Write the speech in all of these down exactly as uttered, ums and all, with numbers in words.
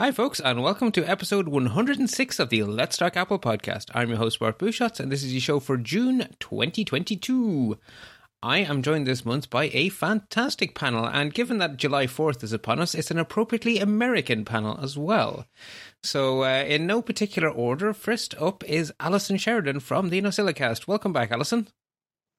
Hi folks, and welcome to episode one hundred six of the Let's Talk Apple podcast. I'm your host, Bart Bouchatz, and this is the show for June twenty twenty-two. I am joined this month by a fantastic panel, and given that July fourth is upon us, it's an appropriately American panel as well. So uh, in no particular order, first up is Allison Sheridan from the NosillaCast. Welcome back, Allison.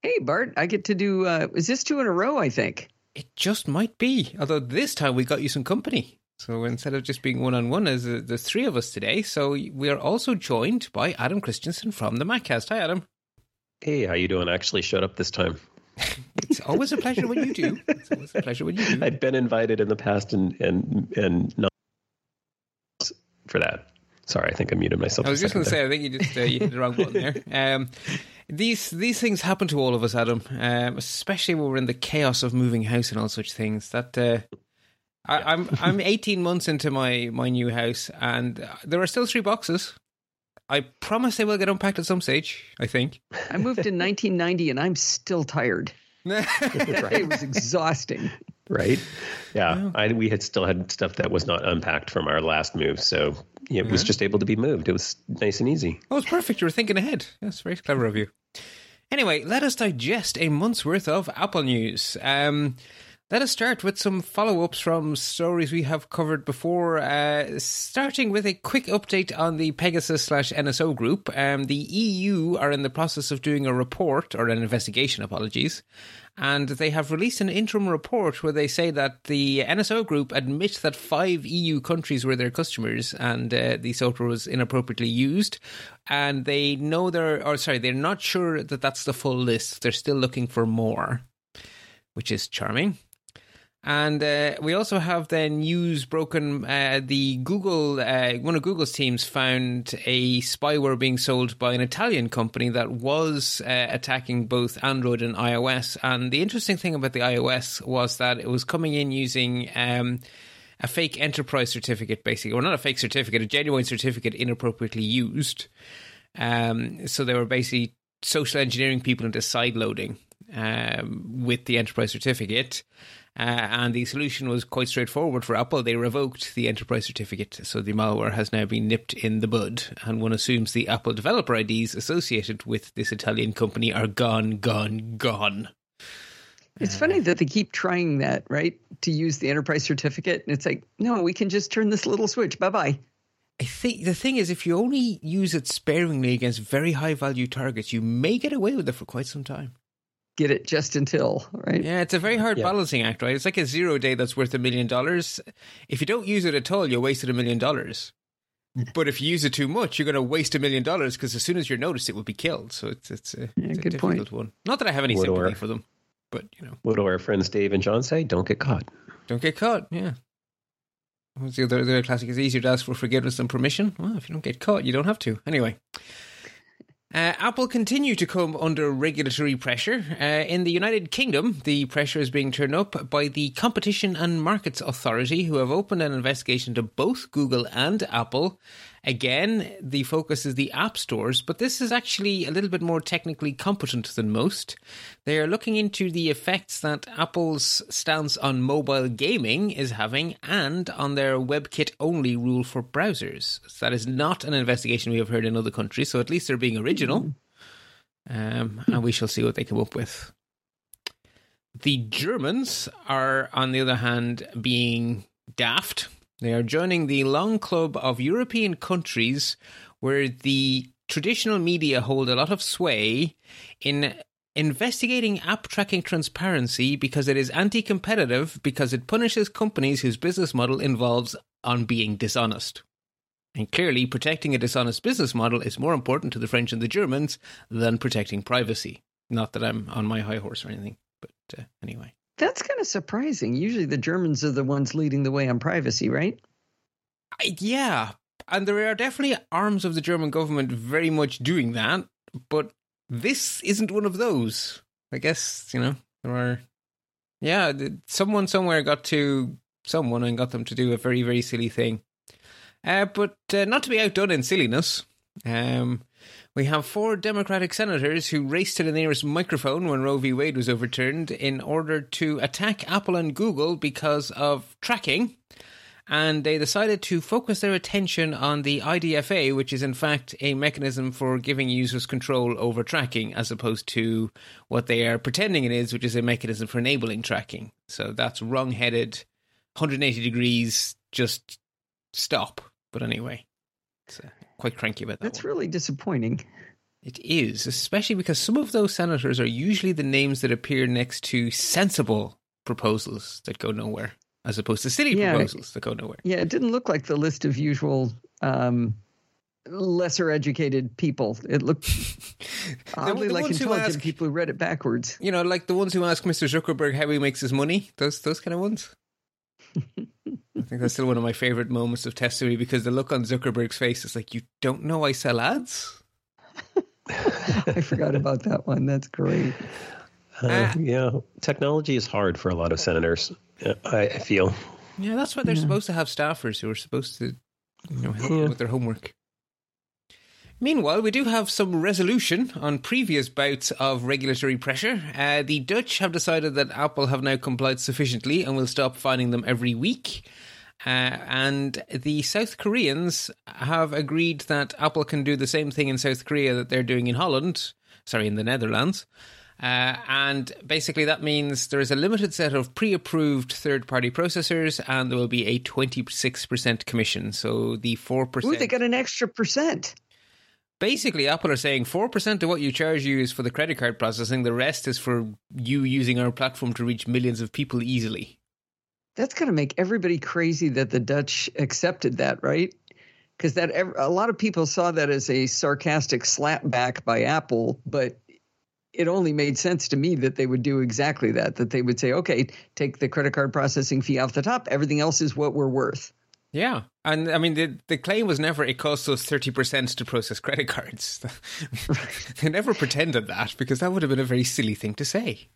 Hey, Bart. I get to do, uh, is this two in a row, I think? It just might be, although this time we got you some company. So instead of just being one-on-one, there's the three of us today. So we are also joined by Adam Christensen from the MacCast. Hi, Adam. Hey, how you doing? I actually showed up this time. It's always a pleasure when you do. It's always a pleasure when you do. I've been invited in the past and and and not for that. Sorry, I think I muted myself. I was just going to say, I think you just uh, you hit the wrong button there. Um, These these things happen to all of us, Adam, um, especially when we're in the chaos of moving house and all such things. That... Uh, I, I'm I'm eighteen months into my, my new house, and there are still three boxes. I promise they will get unpacked at some stage, I think. I moved in nineteen ninety, and I'm still tired. It was exhausting. Right? Yeah. Wow. I, we had still had stuff that was not unpacked from our last move, so it was yeah. just able to be moved. It was nice and easy. Oh, it was perfect. You were thinking ahead. That's very clever of you. Anyway, let us digest a month's worth of Apple news. Um... Let us start with some follow-ups from stories we have covered before, uh, starting with a quick update on the Pegasus slash N S O group. Um, the E U are in the process of doing a report, or an investigation, apologies, and they have released an interim report where they say that the N S O group admit that five E U countries were their customers and uh, the software was inappropriately used, and they know they're, or sorry, they're not sure that that's the full list. They're still looking for more, which is charming. And uh, we also have then news broken. Uh, the Google, uh, one of Google's teams found a spyware being sold by an Italian company that was uh, attacking both Android and iOS. And the interesting thing about the iOS was that it was coming in using um, a fake enterprise certificate, basically, or not a fake certificate, a genuine certificate inappropriately used. Um, so they were basically social engineering people into sideloading um, with the enterprise certificate. Uh, and the solution was quite straightforward for Apple. They revoked the enterprise certificate, so the malware has now been nipped in the bud. And one assumes the Apple developer I Ds associated with this Italian company are gone, gone, gone. It's uh, funny that they keep trying that, right? To use the enterprise certificate. And it's like, no, we can just turn this little switch. Bye-bye. I think the thing is, if you only use it sparingly against very high-value targets, you may get away with it for quite some time. Get it just until, right? Yeah, it's a very hard yeah. balancing act, right? It's like a zero day that's worth a million dollars. If you don't use it at all, you wasted a million dollars. But if you use it too much, you're going to waste a million dollars because as soon as you're noticed, it will be killed. So it's it's a, yeah, it's a difficult point. one. Not that I have any what sympathy our, for them, but you know. What do our friends Dave and John say? Don't get caught. Don't get caught, yeah. What's the other, the other classic? It's easier to ask for forgiveness than permission. Well, if you don't get caught, you don't have to. Anyway. Uh, Apple continue to come under regulatory pressure. Uh, in the United Kingdom, the pressure is being turned up by the Competition and Markets Authority, who have opened an investigation to both Google and Apple. Again, the focus is the app stores, but this is actually a little bit more technically competent than most. They are looking into the effects that Apple's stance on mobile gaming is having and on their WebKit-only rule for browsers. So that is not an investigation we have heard in other countries, so at least they're being original. Um, and we shall see what they come up with. The Germans are, on the other hand, being daft. They are joining the long club of European countries where the traditional media hold a lot of sway in investigating app tracking transparency because it is anti-competitive, because it punishes companies whose business model involves on being dishonest. And clearly, protecting a dishonest business model is more important to the French and the Germans than protecting privacy. Not that I'm on my high horse or anything, but uh, anyway. That's kind of surprising. Usually the Germans are the ones leading the way on privacy, right? Yeah. And there are definitely arms of the German government very much doing that. But this isn't one of those. I guess, you know, there are... Yeah, someone somewhere got to someone and got them to do a very, very silly thing. Uh, but uh, not to be outdone in silliness, um, we have four Democratic senators who raced to the nearest microphone when Roe v. Wade was overturned in order to attack Apple and Google because of tracking. And they decided to focus their attention on the I D F A, which is in fact a mechanism for giving users control over tracking, as opposed to what they are pretending it is, which is a mechanism for enabling tracking. So that's wrong-headed, one hundred eighty degrees, just stop. But anyway, it's uh, quite cranky about that. That's one. Really disappointing. It is, especially because some of those senators are usually the names that appear next to sensible proposals that go nowhere, as opposed to silly yeah, proposals that go nowhere. Yeah, it didn't look like the list of usual um, lesser educated people. It looked oddly the, the like intelligent ask, people who read it backwards. You know, like the ones who ask Mister Zuckerberg how he makes his money, those those kind of ones. I think that's still one of my favorite moments of testimony, because the look on Zuckerberg's face is like, you don't know I sell ads? I forgot about that one. That's great. Uh, yeah, technology is hard for a lot of senators, I feel. Yeah, that's why they're yeah. supposed to have staffers who are supposed to, you know, help yeah. them with their homework. Meanwhile, we do have some resolution on previous bouts of regulatory pressure. Uh, the Dutch have decided that Apple have now complied sufficiently and will stop fining them every week. Uh, and the South Koreans have agreed that Apple can do the same thing in South Korea that they're doing in Holland, sorry, in the Netherlands. Uh, and basically that means there is a limited set of pre-approved third-party processors, and there will be a twenty-six percent commission. So the four percent... Ooh, they got an extra percent. Basically, Apple are saying four percent of what you charge you is for the credit card processing. The rest is for you using our platform to reach millions of people easily. That's going to make everybody crazy that the Dutch accepted that, right? Because that a lot of people saw that as a sarcastic slapback by Apple, but... It only made sense to me that they would do exactly that, that they would say, okay, take the credit card processing fee off the top. Everything else is what we're worth. Yeah. And I mean, the, the claim was never it costs us thirty percent to process credit cards. They never pretended that, because that would have been a very silly thing to say.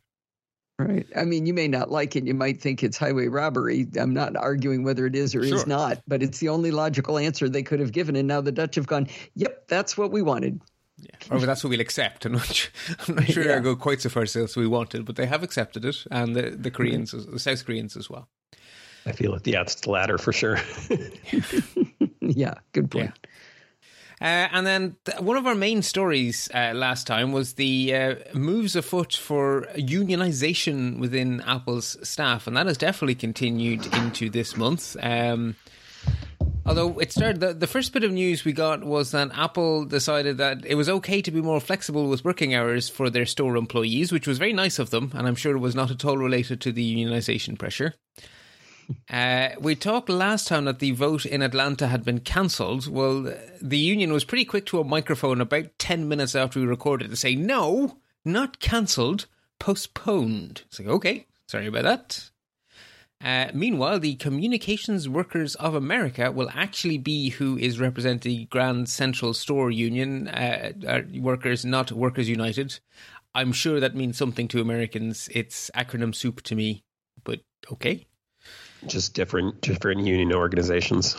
Right. I mean, you may not like it. You might think it's highway robbery. I'm not arguing whether it is or sure. is not, but it's the only logical answer they could have given. And now the Dutch have gone, yep, that's what we wanted. Yeah. Or that's what we'll accept. I'm not sure, I'm not sure yeah. I go quite so far as we wanted, but they have accepted it, and the, the Koreans, the South Koreans as well. I feel it. Yeah, it's the latter for sure. yeah, good point. Yeah. Uh, and then th- one of our main stories uh, last time was the uh, moves afoot for unionization within Apple's staff, and that has definitely continued into this month. Um Although it started, the, the first bit of news we got was that Apple decided that it was okay to be more flexible with working hours for their store employees, which was very nice of them, and I'm sure it was not at all related to the unionization pressure. Uh, we talked last time that the vote in Atlanta had been cancelled. Well, the union was pretty quick to a microphone about ten minutes after we recorded to say, no, not cancelled, postponed. It's like, okay, sorry about that. Uh, meanwhile, the Communications Workers of America will actually be who is representing the Grand Central Store Union, uh, uh, workers, not Workers United. I'm sure that means something to Americans. It's acronym soup to me, but okay. Just different, different union organizations.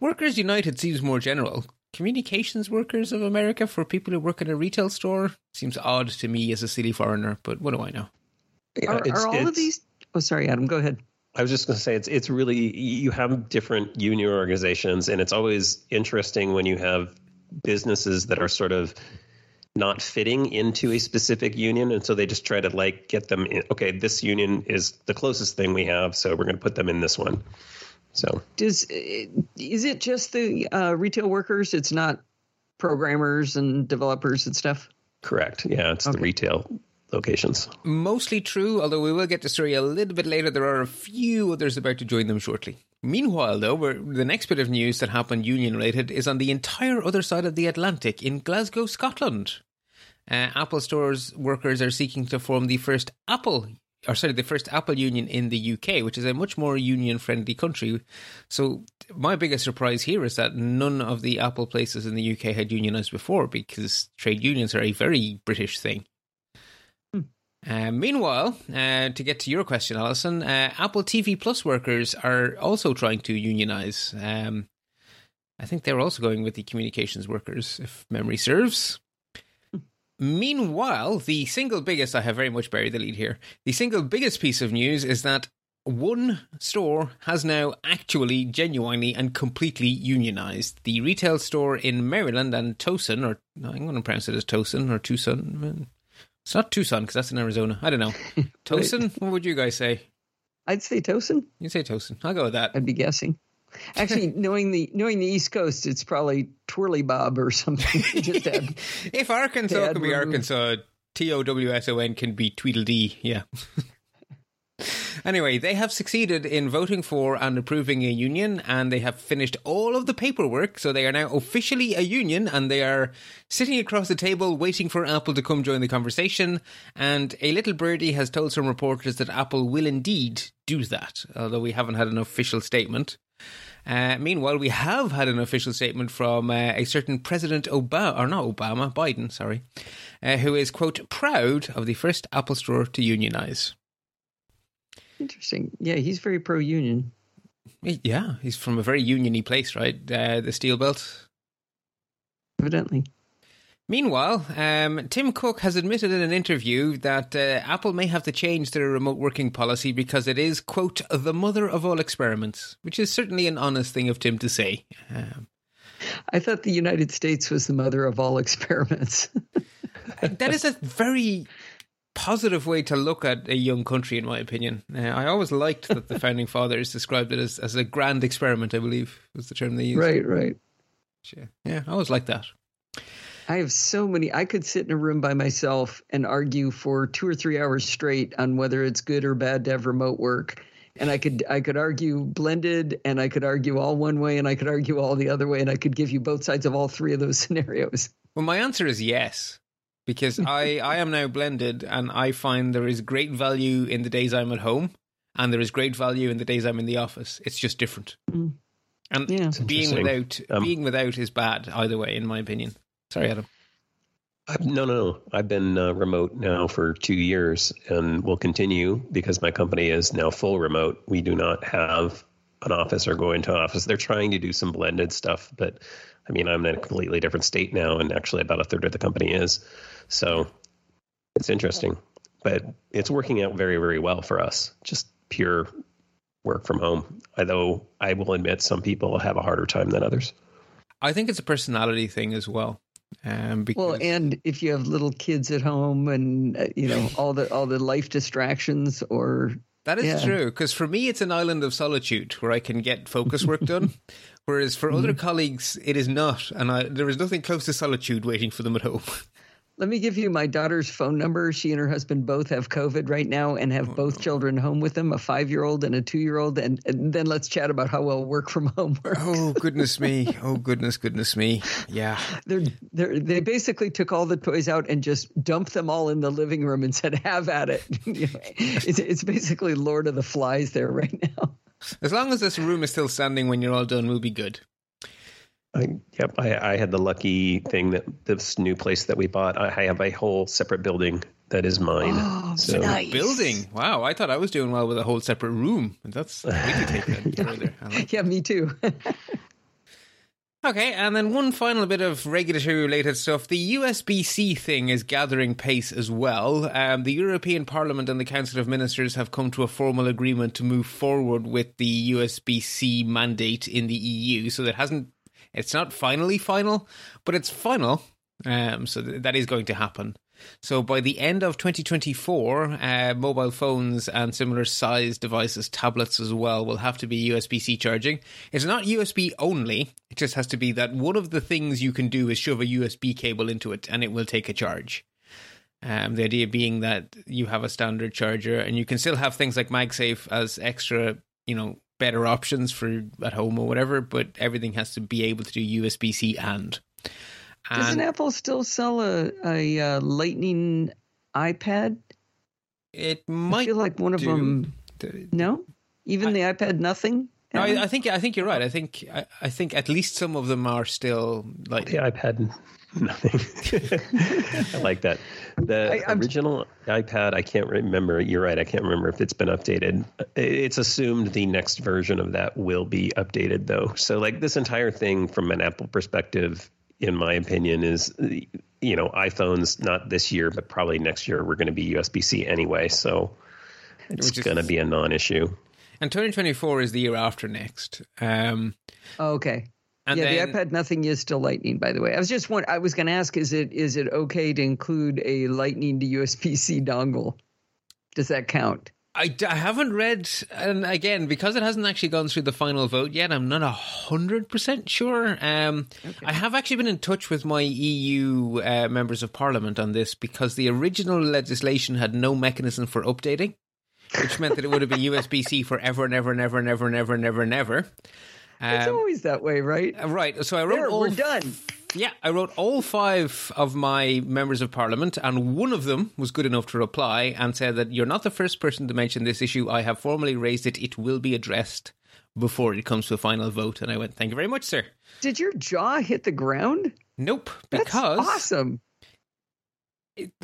Workers United seems more general. Communications Workers of America for people who work in a retail store seems odd to me as a silly foreigner, but what do I know? Yeah, are, are all of these... Oh, sorry, Adam, go ahead. I was just going to say, it's it's really, you have different union organizations, and it's always interesting when you have businesses that are sort of not fitting into a specific union. And so they just try to like get them in. Okay, this union is the closest thing we have, so we're going to put them in this one. So does is it just the uh, retail workers? It's not programmers and developers and stuff? Correct. Yeah, it's okay. The retail locations. Mostly true, although we will get to story a little bit later. There are a few others about to join them shortly. Meanwhile, though, we're, the next bit of news that happened union-related is on the entire other side of the Atlantic, in Glasgow, Scotland. Uh, Apple Store's workers are seeking to form the first Apple, or sorry, the first Apple Union in the U K, which is a much more union-friendly country. So my biggest surprise here is that none of the Apple places in the U K had unionised before, because trade unions are a very British thing. Uh, meanwhile, uh, to get to your question, Alison, uh, Apple T V Plus workers are also trying to unionize. Um, I think they're also going with the communications workers, if memory serves. Meanwhile, the single biggest, I have very much buried the lead here, the single biggest piece of news is that one store has now actually genuinely and completely unionized. The retail store in Maryland and Tucson, or no, I'm going to pronounce it as Tucson or Tucson. It's not Tucson because that's in Arizona. I don't know. Tucson? What would you guys say? I'd say Tucson. You'd say Tucson. I'll go with that. I'd be guessing. Actually, knowing the knowing the East Coast, it's probably Twirly Bob or something. Just add, if Arkansas can be Arkansas, T O W S O N can be Tweedledee. Yeah. Anyway, they have succeeded in voting for and approving a union, and they have finished all of the paperwork, so they are now officially a union, and they are sitting across the table waiting for Apple to come join the conversation, and a little birdie has told some reporters that Apple will indeed do that, although we haven't had an official statement. Uh, meanwhile, we have had an official statement from uh, a certain President Obama, or not Obama, Biden, sorry, uh, who is, quote, proud of the first Apple store to unionize. Interesting. Yeah, he's very pro-union. Yeah, he's from a very union-y place, right? Uh, the Steel Belt. Evidently. Meanwhile, um, Tim Cook has admitted in an interview that uh, Apple may have to change their remote working policy because it is, quote, the mother of all experiments, which is certainly an honest thing of Tim to say. Um, I thought the United States was the mother of all experiments. That is a very positive way to look at a young country, in my opinion. Uh, I always liked that the founding fathers described it as, as a grand experiment, I believe was the term they used. Right, right. Yeah, yeah, I always liked that. I have so many. I could sit in a room by myself and argue for two or three hours straight on whether it's good or bad to have remote work. And I could I could argue blended, and I could argue all one way, and I could argue all the other way, and I could give you both sides of all three of those scenarios. Well, my answer is yes. Because I, I am now blended, and I find there is great value in the days I'm at home, and there is great value in the days I'm in the office. It's just different. Mm. And yeah. being without um, being without is bad either way, in my opinion. Sorry, Adam. I've, no, no, no. I've been uh, remote now for two years, and will continue because my company is now full remote. We do not have an office or go into an office. They're trying to do some blended stuff, but I mean, I'm in a completely different state now, and actually about a third of the company is. So it's interesting, but it's working out very, very well for us. Just pure work from home. Although I will admit some people have a harder time than others. I think it's a personality thing as well. Um, because... Well, and if you have little kids at home and, uh, you know, all the all the life distractions or... That is yeah. true, because for me, it's an island of solitude where I can get focus work done. Whereas for mm-hmm. other colleagues, it is not. And I, there is nothing close to solitude waiting for them at home. Let me give you my daughter's phone number. She and her husband both have COVID right now and have oh, both no. children home with them, a five-year-old and a two-year-old. And, and then let's chat about how well work from home works. Oh, goodness me. Oh, goodness, goodness me. Yeah. They're, they're, they basically took all the toys out and just dumped them all in the living room and said, have at it. You know, it's, it's basically Lord of the Flies there right now. As long as this room is still standing when you're all done, we'll be good. I, yep, I, I had the lucky thing that this new place that we bought, I have a whole separate building that is mine. Oh, so. Nice. Building? Wow, I thought I was doing well with a whole separate room. That's we could take that yeah. further. I like yeah, that. Me too. Okay, and then one final bit of regulatory-related stuff. The U S B C thing is gathering pace as well. Um, the European Parliament and the Council of Ministers have come to a formal agreement to move forward with the U S B C mandate in the E U, so that hasn't It's not finally final, but it's final, um, so th- that is going to happen. So by the end of twenty twenty-four, uh, mobile phones and similar sized devices, tablets as well, will have to be U S B C charging. It's not U S B only, it just has to be that one of the things you can do is shove a U S B cable into it and it will take a charge. Um, the idea being that you have a standard charger and you can still have things like MagSafe as extra, you know, better options for at home or whatever, but everything has to be able to do U S B C and. and Doesn't Apple still sell a, a, a Lightning iPad? It might. I feel like one of do, them. Do, no, even I, the iPad, nothing. No, I, I think I think you're right. I think I, I think at least some of them are still like the iPad. Nothing. I like that. The I, original iPad, I can't remember. You're right. I can't remember if it's been updated. It's assumed the next version of that will be updated, though. So, like, this entire thing from an Apple perspective, in my opinion, is, you know, iPhones, not this year, but probably next year, we're going to be U S B C anyway. So it's going to be a non-issue. And twenty twenty-four is the year after next. Um, oh, okay. And yeah, then, the iPad Nothing is still Lightning, by the way. I was just wondering, I was going to ask, is it is it okay to include a Lightning to U S B C dongle? Does that count? I, I haven't read, and again, because it hasn't actually gone through the final vote yet, I'm not one hundred percent sure. Um, okay. I have actually been in touch with my E U uh, members of parliament on this, because the original legislation had no mechanism for updating, which meant that it would have been U S B C forever and ever and ever and ever and ever and ever and ever. Um, it's always that way, right? Right. So I wrote. There, all, we're done. Yeah, I wrote all five of my members of parliament, and one of them was good enough to reply and said that you're not the first person to mention this issue. I have formally raised it. It will be addressed before it comes to a final vote. And I went, thank you very much, sir. Did your jaw hit the ground? Nope. Because that's awesome.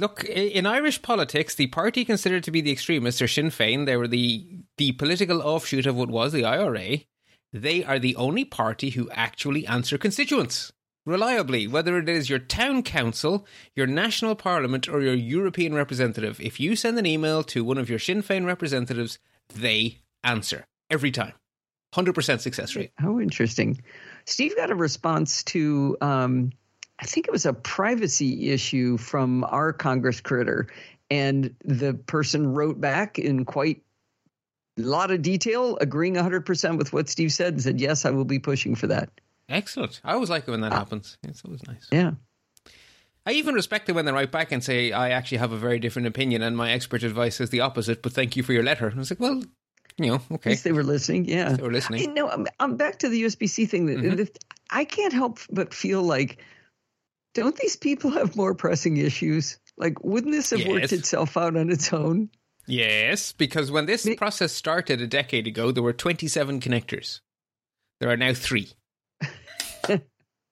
Look, in Irish politics, the party considered to be the extremists are Sinn Féin. They were the the political offshoot of what was the I R A. They are the only party who actually answer constituents reliably, whether it is your town council, your national parliament, or your European representative. If you send an email to one of your Sinn Féin representatives, they answer every time. one hundred percent success rate. How interesting. Steve got a response to... Um I think it was a privacy issue from our Congress critter, and the person wrote back in quite a lot of detail, agreeing one hundred percent with what Steve said, and said, yes, I will be pushing for that. Excellent. I always like it when that uh, happens. It's always nice. Yeah. I even respect it when they write back and say, I actually have a very different opinion, and my expert advice is the opposite, but thank you for your letter. And I was like, well, you know, okay. At least they were listening, yeah. At least they were listening. You know, I'm, I'm back to the U S B C thing. That mm-hmm. I can't help but feel like, don't these people have more pressing issues? Like, wouldn't this have yes. worked itself out on its own? Yes, because when this it, process started a decade ago, there were twenty-seven connectors. There are now three.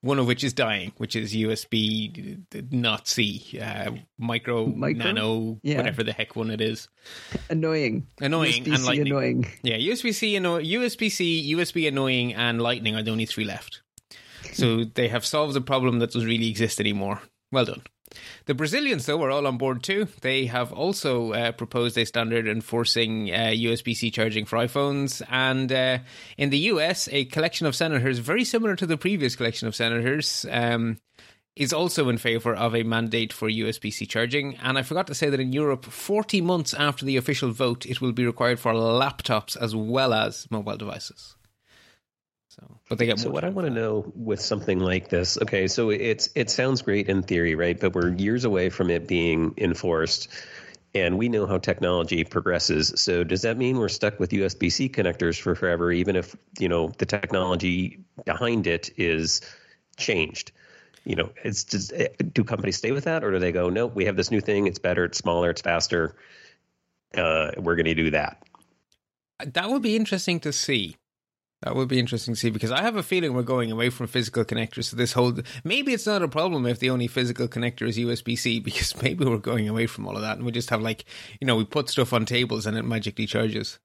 One of which is dying, which is U S B, not C, uh, micro, micro, nano, yeah. whatever the heck one it is. Annoying. Annoying U S B C and Lightning. Annoying. Yeah, U S B C, anno- U S B C, U S B annoying, and Lightning are the only three left. So they have solved a problem that doesn't really exist anymore. Well done. The Brazilians, though, are all on board too. They have also uh, proposed a standard enforcing uh, U S B C charging for iPhones. And uh, in the U S, a collection of senators, very similar to the previous collection of senators, um, is also in favour of a mandate for U S B C charging. And I forgot to say that in Europe, forty months after the official vote, it will be required for laptops as well as mobile devices. So, but they get so what I want to know with something like this, okay, so it's it sounds great in theory, right? But we're years away from it being enforced, and we know how technology progresses. So does that mean we're stuck with U S B C connectors for forever, even if, you know, the technology behind it is changed? You know, it's just, do companies stay with that, or do they go, no, we have this new thing, it's better, it's smaller, it's faster, uh, we're going to do that? That would be interesting to see. That would be interesting to see, because I have a feeling we're going away from physical connectors to this whole... Maybe it's not a problem if the only physical connector is U S B C, because maybe we're going away from all of that and we just have, like, you know, we put stuff on tables and it magically charges.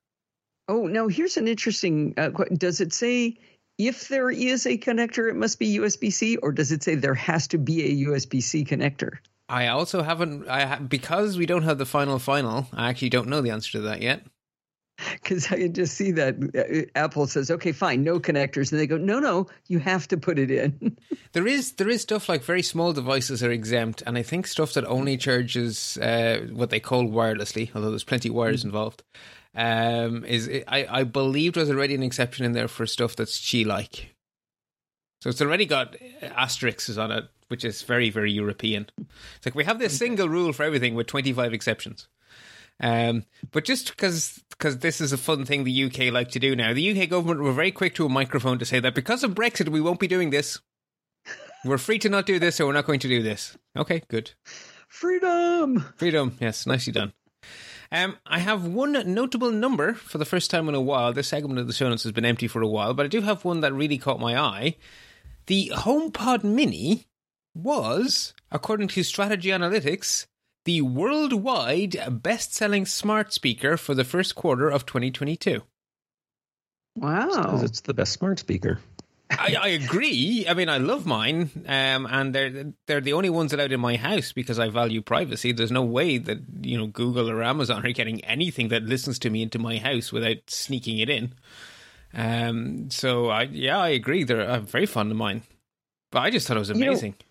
Oh, now here's an interesting... Uh, does it say if there is a connector, it must be U S B C, or does it say there has to be a U S B C connector? I also haven't... I ha- because we don't have the final final, I actually don't know the answer to that yet. Because I could just see that Apple says, okay, fine, no connectors. And they go, no, no, you have to put it in. There is there is stuff like very small devices are exempt. And I think stuff that only charges uh, what they call wirelessly, although there's plenty of wires involved, um, is I, I believe there's already an exception in there for stuff that's Qi-like. So it's already got asterisks on it, which is very, very European. It's like we have this single rule for everything with twenty-five exceptions. Um, but just because this is a fun thing the U K like to do now, the U K government were very quick to a microphone to say that because of Brexit, we won't be doing this. We're free to not do this, so we're not going to do this. Okay, good. Freedom! Freedom, yes, nicely done. Um, I have one notable number for the first time in a while. This segment of the show notes has been empty for a while, but I do have one that really caught my eye. The HomePod Mini was, according to Strategy Analytics, the worldwide best-selling smart speaker for the first quarter of twenty twenty-two. Wow. It's the best smart speaker. I, I agree. I mean, I love mine, um, and they're they're the only ones allowed in my house because I value privacy. There's no way that, you know, Google or Amazon are getting anything that listens to me into my house without sneaking it in. Um, so I yeah, I agree. They're I'm very fond of mine, but I just thought it was amazing. You know,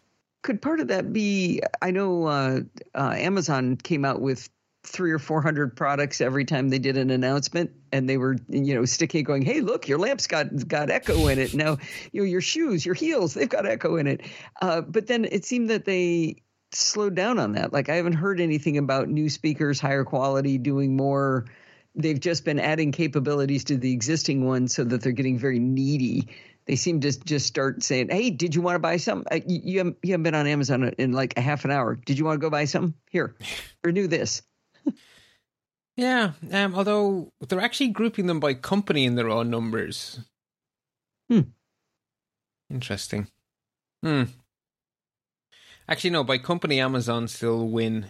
could part of that be? I know uh, uh, Amazon came out with three or four hundred products every time they did an announcement, and they were, you know, sticking, going, "Hey, look, your lamp's got got echo in it now. You know, your shoes, your heels, they've got echo in it." Uh, but then it seemed that they slowed down on that. Like, I haven't heard anything about new speakers, higher quality, doing more. They've just been adding capabilities to the existing ones so that they're getting very needy. They seem to just start saying, "Hey, did you want to buy some? You haven't, you haven't been on Amazon in like a half an hour. Did you want to go buy some? Here, renew this." Yeah, um, although they're actually grouping them by company in the raw numbers. Hmm. Interesting. Hmm. Actually, no, by company, Amazon still win.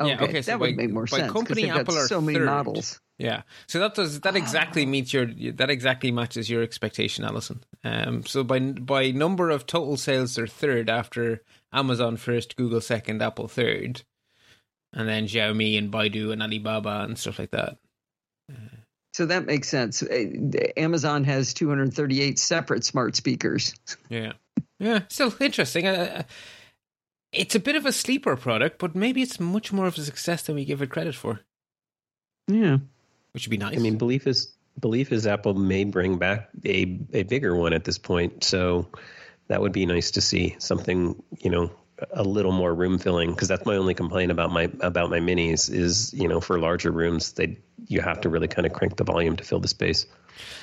Okay, yeah, okay, so that by, would make more by sense. By company, Apple are so many third. Models. Yeah, so that does that exactly meets your that exactly matches your expectation, Allison. Um, so by by number of total sales, they're third after Amazon first, Google second, Apple third. And then Xiaomi and Baidu and Alibaba and stuff like that. So that makes sense. Amazon has two hundred thirty-eight separate smart speakers. Yeah. Yeah. Still interesting. Uh, it's a bit of a sleeper product, but maybe it's much more of a success than we give it credit for. Yeah. Which would be nice. I mean, belief is belief is Apple may bring back a, a bigger one at this point. So that would be nice to see something, you know, a little more room filling, because that's my only complaint about my about my minis is, you know, for larger rooms, they you have to really kind of crank the volume to fill the space.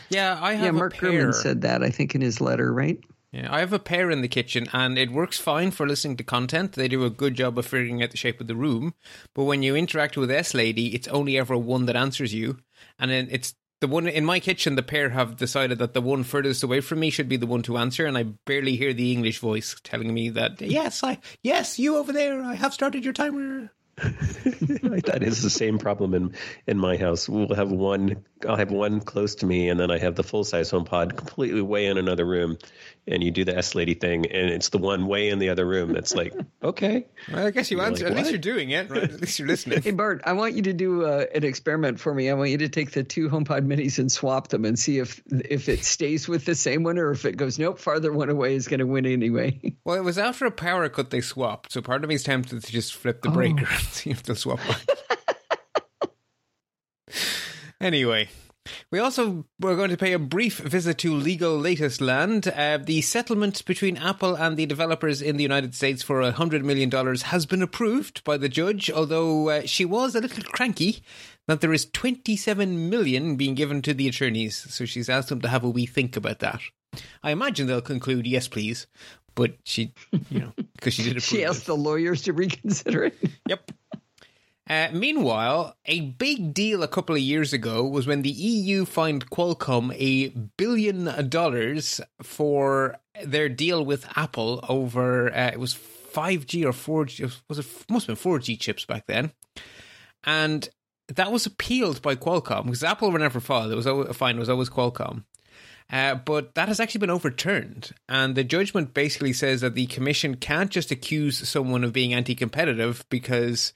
Yeah, I have yeah, Mark a pair. Gurman said that, I think, in his letter, right? Yeah, I have a pair in the kitchen, and it works fine for listening to content. They do a good job of figuring out the shape of the room, but when you interact with S-Lady, it's only ever one that answers you, and then it's the one in my kitchen. The pair have decided that the one furthest away from me should be the one to answer, and I barely hear the English voice telling me that, yes, I, yes, you over there, I have started your timer. That is the same problem in, in my house. We'll have one, I'll have one close to me, and then I have the full-size HomePod completely way in another room, and you do the S-Lady thing, and it's the one way in the other room that's like, okay. Well, I guess you answer. Like, at least you're doing it, right? At least you're listening. Hey, Bart, I want you to do uh, an experiment for me. I want you to take the two HomePod minis and swap them and see if if it stays with the same one or if it goes, nope, farther one away is going to win anyway. Well, it was after a power cut they swapped, so part of me is tempted to just flip the oh. breaker. See if they'll swap back. Anyway, we also were going to pay a brief visit to legal latest land. Uh, the settlement between Apple and the developers in the United States for one hundred million dollars has been approved by the judge, although uh, she was a little cranky that there is twenty-seven million dollars being given to the attorneys. So she's asked them to have a wee think about that. I imagine they'll conclude, yes, please. But she, you know, because she did approve. She asked it. The lawyers to reconsider it. Yep. Uh, meanwhile, a big deal a couple of years ago was when the E U fined Qualcomm a billion dollars for their deal with Apple over, uh, it was five G or four G, was it, must have been four G chips back then. And that was appealed by Qualcomm, because Apple were never filed. It was always, a fine was always Qualcomm. Uh, but that has actually been overturned, and the judgment basically says that the commission can't just accuse someone of being anti-competitive, because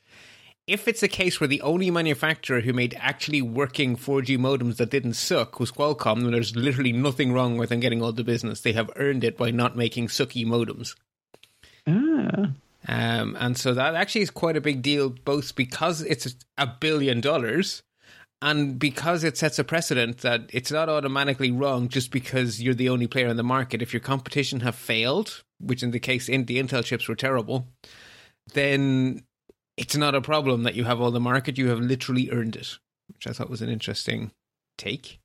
if it's a case where the only manufacturer who made actually working four G modems that didn't suck was Qualcomm, then there's literally nothing wrong with them getting all the business. They have earned it by not making sucky modems. Ah. Um, and so that actually is quite a big deal, both because it's a billion dollars, and because it sets a precedent that it's not automatically wrong just because you're the only player in the market. If your competition have failed, which in the case in the Intel chips were terrible, then it's not a problem that you have all the market. You have literally earned it, which I thought was an interesting take.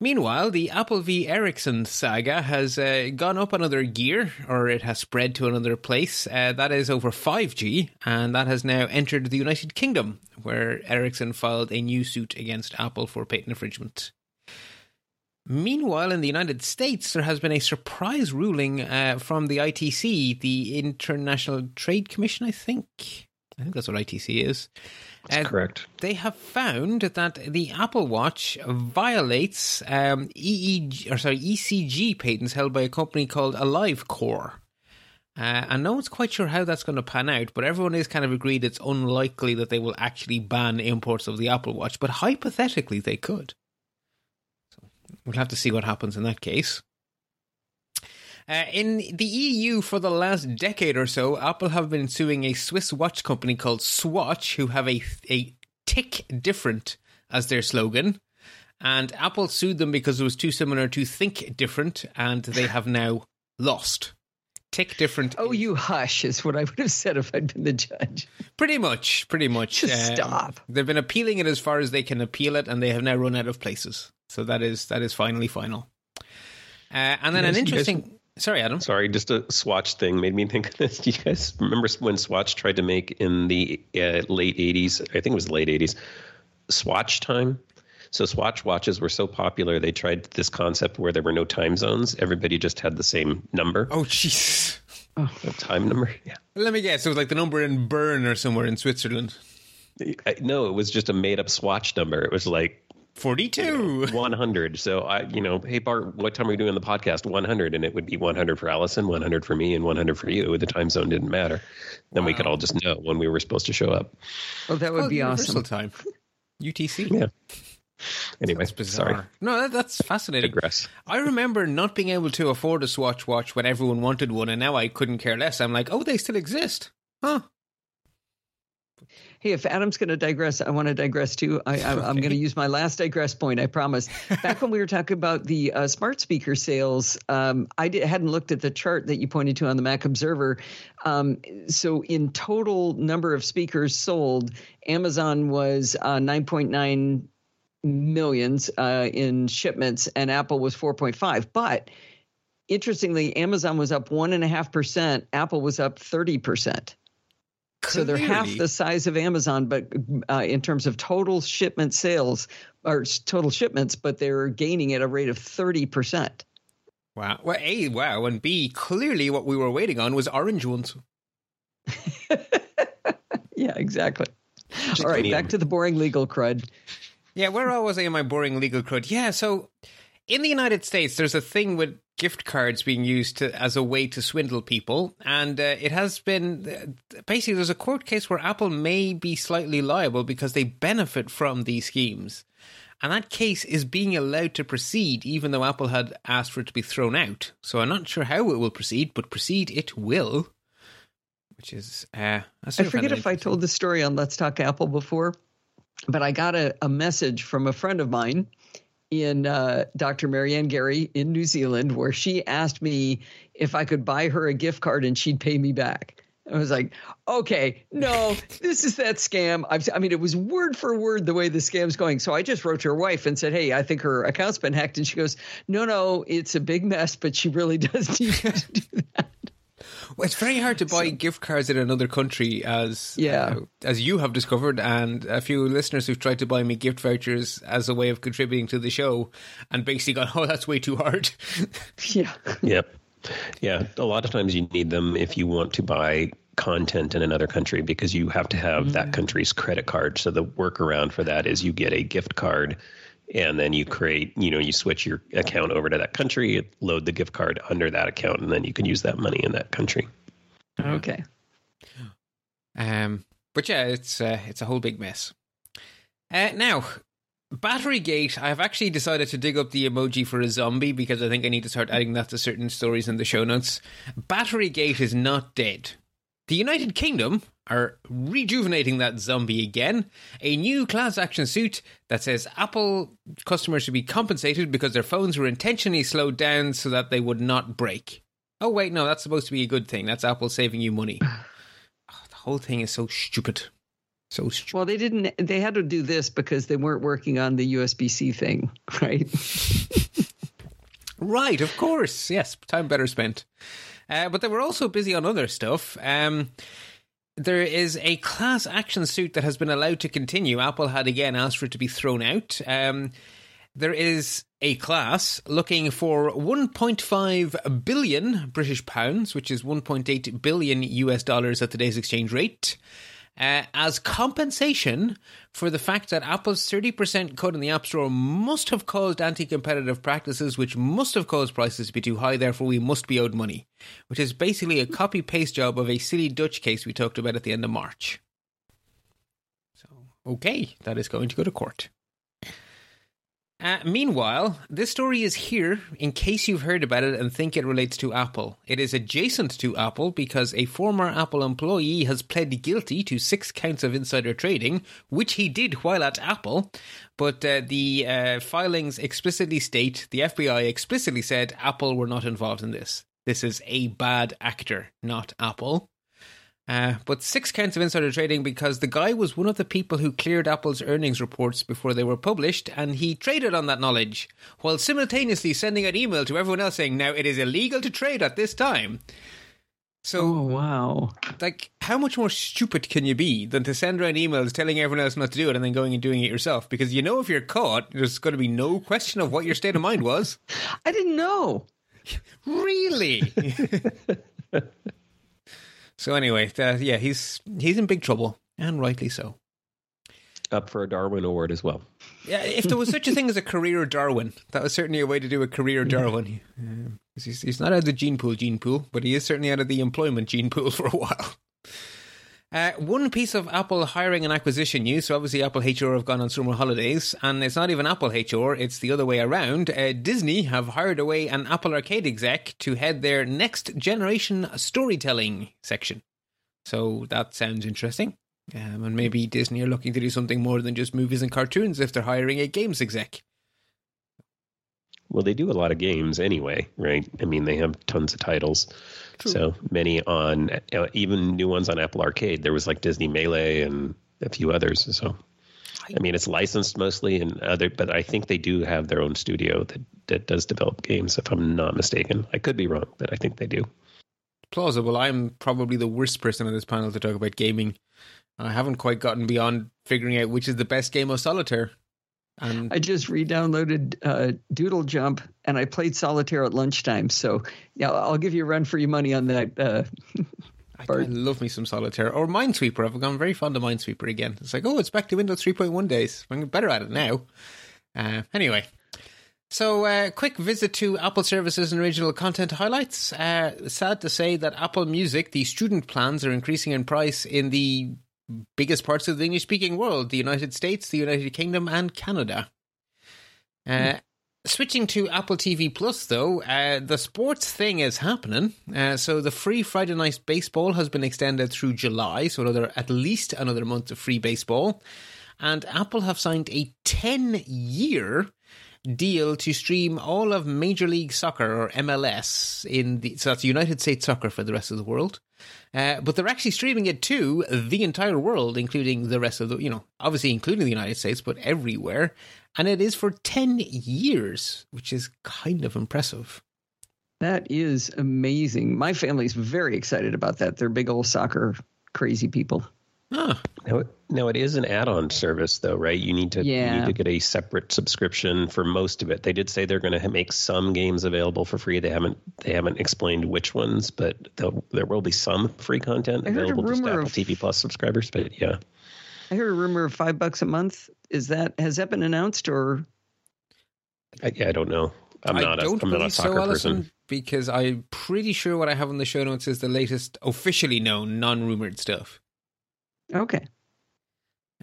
Meanwhile, the Apple v. Ericsson saga has uh, gone up another gear, or it has spread to another place. Uh, that is over five G, and that has now entered the United Kingdom, where Ericsson filed a new suit against Apple for patent infringement. Meanwhile, in the United States, there has been a surprise ruling uh, from the I T C, the International Trade Commission, I think. I think that's what I T C is. That's uh, correct. They have found that the Apple Watch violates um, E E G, or sorry, E C G patents held by a company called Alive Core. Uh, and no one's quite sure how that's going to pan out, but everyone is kind of agreed it's unlikely that they will actually ban imports of the Apple Watch, but hypothetically they could. We'll have to see what happens in that case. Uh, in the E U, for the last decade or so, Apple have been suing a Swiss watch company called Swatch, who have a, a tick different as their slogan. And Apple sued them because it was too similar to think different, and they have now lost. Tick different. Oh, you hush is what I would have said if I'd been the judge. Pretty much, pretty much. Just um, stop. They've been appealing it as far as they can appeal it, and they have now run out of places. So that is that is finally final. Uh, and then yes, an interesting... Guys, sorry, Adam. Sorry, just a Swatch thing made me think of this. Do you guys remember when Swatch tried to make in the uh, late eighties, I think it was late eighties, Swatch time? So Swatch watches were so popular, they tried this concept where there were no time zones. Everybody just had the same number. Oh, jeez. Oh. A time number, yeah. Let me guess. It was like the number in Bern or somewhere in Switzerland. I, no, it was just a made-up Swatch number. It was like... forty-two. one hundred. So, I, you know, hey, Bart, what time are we doing on the podcast? one hundred. And it would be one hundred for Allison, one hundred for me, and one hundred for you. The time zone didn't matter. Then wow. We could all just know when we were supposed to show up. Well, that would oh, be awesome. Time. U T C. Yeah. Anyway, sorry. No, that, that's fascinating. Digress. I remember not being able to afford a Swatch watch when everyone wanted one, and now I couldn't care less. I'm like, oh, they still exist. Huh. Hey, if Adam's going to digress, I want to digress too. I, I, okay. I'm going to use my last digress point, I promise. Back when we were talking about the uh, smart speaker sales, um, I did, hadn't looked at the chart that you pointed to on the Mac Observer. Um, so in total number of speakers sold, Amazon was uh, nine point nine millions uh, in shipments and Apple was four point five. But interestingly, Amazon was up one point five percent. Apple was up thirty percent. So they're half the size of Amazon, but uh, in terms of total shipment sales or total shipments, but they're gaining at a rate of thirty percent. Wow. Well, A, wow. And B, clearly what we were waiting on was orange ones. Yeah, exactly. Just all right. Back to the boring legal crud. Yeah. Where was I in my boring legal crud? Yeah. So in the United States, there's a thing with gift cards being used to, as a way to swindle people. And uh, it has been, basically, there's a court case where Apple may be slightly liable because they benefit from these schemes. And that case is being allowed to proceed, even though Apple had asked for it to be thrown out. So I'm not sure how it will proceed, but proceed it will. Which is... Uh, I, I forget if I told the story on Let's Talk Apple before, but I got a, a message from a friend of mine in uh, Doctor Marianne Gary in New Zealand, where she asked me if I could buy her a gift card and she'd pay me back. I was like, okay, no, this is that scam. I've, I mean, it was word for word the way the scam's going. So I just wrote to her wife and said, hey, I think her account's been hacked. And she goes, no, no, it's a big mess, but she really does need to do that. Well, it's very hard to buy so, gift cards in another country, as yeah. uh, as you have discovered, and a few listeners who've tried to buy me gift vouchers as a way of contributing to the show, and basically gone, oh, that's way too hard. Yeah. Yep. Yeah. A lot of times you need them if you want to buy content in another country, because you have to have mm. that country's credit card. So the workaround for that is you get a gift card, and then you create, you know, you switch your account over to that country, load the gift card under that account, and then you can use that money in that country. Okay. Um, but yeah, it's uh, it's a whole big mess. Uh, now, Batterygate, I've actually decided to dig up the emoji for a zombie because I think I need to start adding that to certain stories in the show notes. Batterygate is not dead. The United Kingdom are rejuvenating that zombie again. A new class action suit that says Apple customers should be compensated because their phones were intentionally slowed down so that they would not break. Oh, wait, no, that's supposed to be a good thing. That's Apple saving you money. Oh, the whole thing is so stupid. So stupid. Well, they didn't, they had to do this because they weren't working on the U S B C thing, right? Right, of course. Yes, time better spent. Uh, but they were also busy on other stuff. Um, there is a class action suit that has been allowed to continue. Apple had again asked for it to be thrown out. Um, there is A-class, looking for one point five billion British pounds, which is one point eight billion U S dollars at today's exchange rate, uh, as compensation for the fact that Apple's thirty percent cut in the App Store must have caused anti-competitive practices, which must have caused prices to be too high, therefore we must be owed money, which is basically a copy-paste job of a silly Dutch case we talked about at the end of March. So, okay, that is going to go to court. Uh, meanwhile, this story is here in case you've heard about it and think it relates to Apple. It is adjacent to Apple because a former Apple employee has pled guilty to six counts of insider trading, which he did while at Apple. But uh, the uh, filings explicitly state, the F B I explicitly said, Apple were not involved in this. This is a bad actor, not Apple. Uh, but six counts of insider trading because the guy was one of the people who cleared Apple's earnings reports before they were published, and he traded on that knowledge while simultaneously sending an email to everyone else saying, now it is illegal to trade at this time. So, oh, wow. Like, how much more stupid can you be than to send around emails telling everyone else not to do it and then going and doing it yourself? Because you know if you're caught, there's going to be no question of what your state of mind was. I didn't know. Really? So anyway, uh, yeah, he's he's in big trouble, and rightly so. Up for a Darwin Award as well. Yeah, if there was such a thing as a career Darwin, that was certainly a way to do a career Darwin. Um, he's, he's not out of the gene pool, gene pool, but he is certainly out of the employment gene pool for a while. Uh, one piece of Apple hiring and acquisition news. So obviously Apple H R have gone on summer holidays, and it's not even Apple H R, it's the other way around. Uh, Disney have hired away an Apple Arcade exec to head their next generation storytelling section. So that sounds interesting. Um, and maybe Disney are looking to do something more than just movies and cartoons if they're hiring a games exec. Well, they do a lot of games anyway, right? I mean, they have tons of titles. True. So many on, uh, even new ones on Apple Arcade. There was like Disney Melee and a few others. So, I mean, it's licensed mostly, and other, but I think they do have their own studio that, that does develop games, if I'm not mistaken. I could be wrong, but I think they do. Plausible. I'm probably the worst person on this panel to talk about gaming. I haven't quite gotten beyond figuring out which is the best game of solitaire. Um, I just re-downloaded uh, Doodle Jump, and I played solitaire at lunchtime. So, yeah, I'll give you a run for your money on that. Uh, I, I love me some solitaire. Or Minesweeper. I've become very fond of Minesweeper again. It's like, oh, it's back to Windows three point one days. I'm better at it now. Uh, anyway. So, uh, quick visit to Apple services and original content highlights. Uh, sad to say that Apple Music, the student plans, are increasing in price in the biggest parts of the English-speaking world, the United States, the United Kingdom, and Canada. Uh, mm. Switching to Apple T V Plus, though, uh, the sports thing is happening. Uh, so the free Friday Night Baseball has been extended through July, so another, at least another month of free baseball. And Apple have signed a ten-year deal to stream all of Major League Soccer, or M L S, in the, so that's United States soccer for the rest of the world. Uh, but they're actually streaming it to the entire world, including the rest of the, you know, obviously including the United States, but everywhere. And it is for ten years, which is kind of impressive. That is amazing. My family's very excited about that. They're big old soccer crazy people. Huh. Now, now it is an add-on service, though, right? You need to yeah. you need to get a separate subscription for most of it. They did say they're going to make some games available for free. They haven't they haven't explained which ones, but there will be some free content available to Apple T V Plus subscribers. But yeah, I heard a rumor of five bucks a month. Is that has that been announced or? I, yeah, I don't know. I'm not I don't a, I'm not a soccer so, Allison, person because I'm pretty sure what I have in the show notes is the latest officially known, non-rumored stuff. Okay.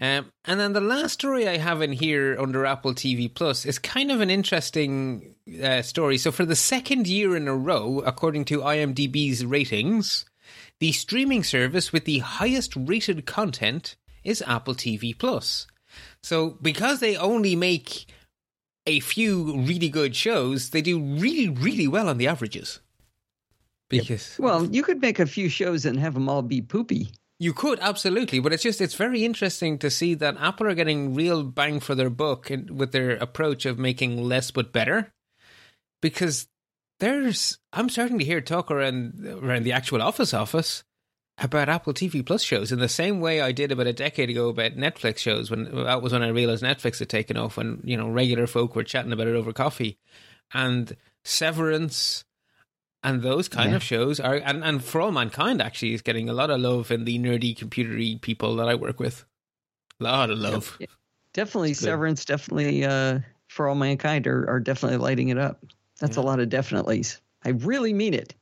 Um, and then the last story I have in here under Apple T V Plus is kind of an interesting uh, story. So for the second year in a row, according to IMDb's ratings, the streaming service with the highest rated content is Apple T V Plus. So because they only make a few really good shows, they do really, really well on the averages. Because well, you could make a few shows and have them all be poopy. You could, absolutely, but it's just, it's very interesting to see that Apple are getting real bang for their buck with their approach of making less but better, because there's, I'm starting to hear talk around, around the actual office office about Apple T V Plus shows in the same way I did about a decade ago about Netflix shows. When that was when I realized Netflix had taken off, and you know regular folk were chatting about it over coffee, and Severance, and those kind yeah. of shows are, and, and For All Mankind actually is getting a lot of love in the nerdy computery people that I work with. A lot of love, yeah, definitely. Severance, definitely. Uh, For All Mankind are, are definitely lighting it up. That's yeah. a lot of definitelys. I really mean it.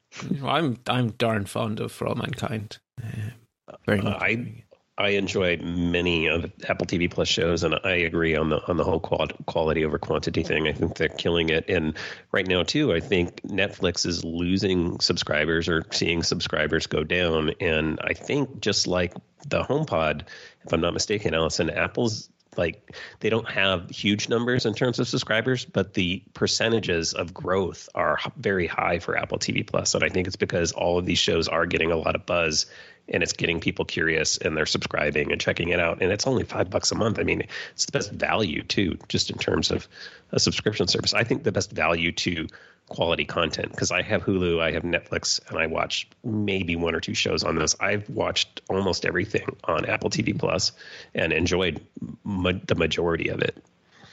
I'm I'm darn fond of For All Mankind. Uh, very much. Uh, I I enjoy many of Apple T V Plus shows, and I agree on the on the whole qual- quality over quantity thing. I think they're killing it, and right now too, I think Netflix is losing subscribers or seeing subscribers go down, and I think just like the HomePod, if I'm not mistaken, Allison, Apple's like they don't have huge numbers in terms of subscribers, but the percentages of growth are very high for Apple T V Plus. And I think it's because all of these shows are getting a lot of buzz, and it's getting people curious, and they're subscribing and checking it out. And it's only five bucks a month. I mean, it's the best value too, just in terms of a subscription service. I think the best value to quality content, because I have Hulu, I have Netflix, and I watch maybe one or two shows on this. I've watched almost everything on Apple T V Plus and enjoyed ma- the majority of it.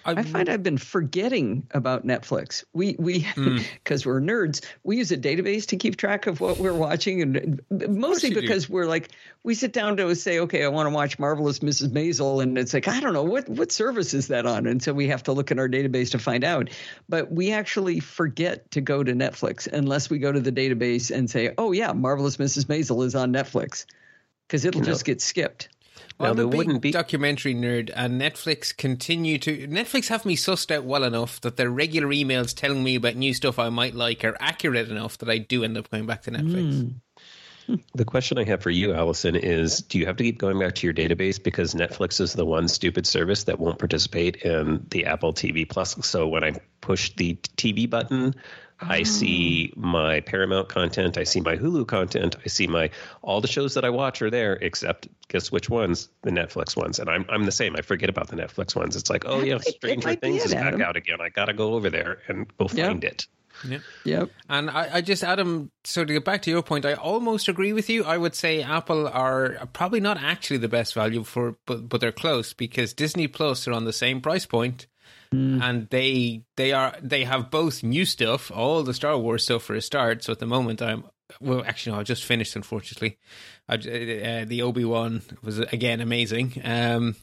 I find I've been forgetting about Netflix. We we because mm. we're nerds, we use a database to keep track of what we're watching, and mostly because do. we're like we sit down to say, okay, I want to watch Marvelous Missus Maisel, and it's like I don't know what what service is that on, and so we have to look in our database to find out. But we actually forget to go to Netflix unless we go to the database and say, oh yeah, Marvelous Missus Maisel is on Netflix, because it'll no. just get skipped. Well, I'm a big be- documentary nerd, and Netflix continue to... Netflix have me sussed out well enough that their regular emails telling me about new stuff I might like are accurate enough that I do end up going back to Netflix. Mm. The question I have for you, Allison, is do you have to keep going back to your database because Netflix is the one stupid service that won't participate in the Apple T V Plus? So when I push the T V button... I see my Paramount content. I see my Hulu content. I see my all the shows that I watch are there, except guess which ones? The Netflix ones. And I'm I'm the same. I forget about the Netflix ones. It's like, oh, yeah, Stranger Things is back out again. I got to go over there and go find it. Yeah. Yep. And I, I just, Adam, so to get back to your point, I almost agree with you. I would say Apple are probably not actually the best value for, but, but they're close because Disney Plus are on the same price point. Mm. And they they are they have both new stuff, all the Star Wars stuff for a start. So at the moment, I'm well. Actually, no, I just finished. Unfortunately, I, uh, the Obi-Wan was again amazing. Um,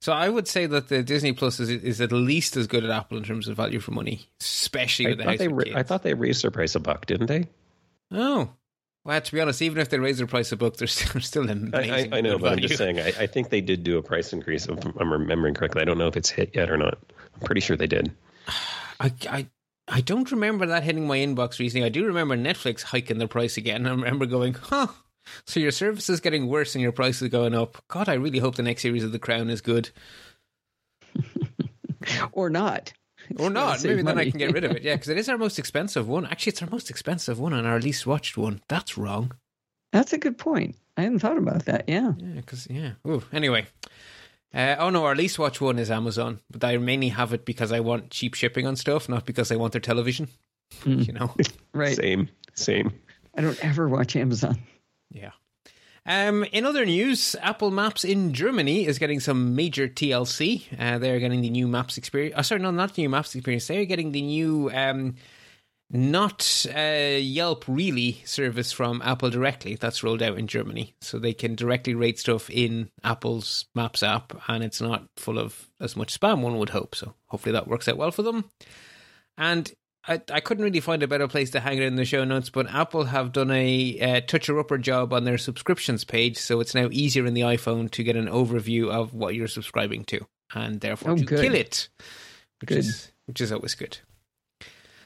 so I would say that the Disney Plus is, is at least as good as Apple in terms of value for money, especially I with the house. They re- I thought they raised their price a buck, didn't they? Oh. Well, to be honest, even if they raise their price a book, they're still, still amazing. I, I know, but value. I'm just saying, I, I think they did do a price increase, if I'm remembering correctly. I don't know if it's hit yet or not. I'm pretty sure they did. I, I, I don't remember that hitting my inbox recently. I do remember Netflix hiking their price again. I remember going, huh, so your service is getting worse and your price is going up. God, I really hope the next series of The Crown is good. Or not. Or not. Maybe money. Then I can get rid of it. Yeah, because it is our most expensive one. Actually, it's our most expensive one and our least watched one. That's wrong. That's a good point. I hadn't thought about that. Yeah. Yeah, because, yeah. Ooh, anyway. Uh, oh, no, our least watched one is Amazon. But I mainly have it because I want cheap shipping on stuff, not because I want their television. Mm. You know? Right. Same. Same. I don't ever watch Amazon. Yeah. Um, in other news, Apple Maps in Germany is getting some major T L C. Uh, they're getting the new Maps experience. Oh, sorry, no, not the new Maps experience. They're getting the new um, not uh, Yelp really service from Apple directly. That's rolled out in Germany. So they can directly rate stuff in Apple's Maps app, and it's not full of as much spam, one would hope. So hopefully that works out well for them. And I, I couldn't really find a better place to hang it in the show notes, but Apple have done a uh, toucher-upper job on their subscriptions page, so it's now easier in the iPhone to get an overview of what you're subscribing to, and therefore oh, to good. kill it, which good. is which is always good.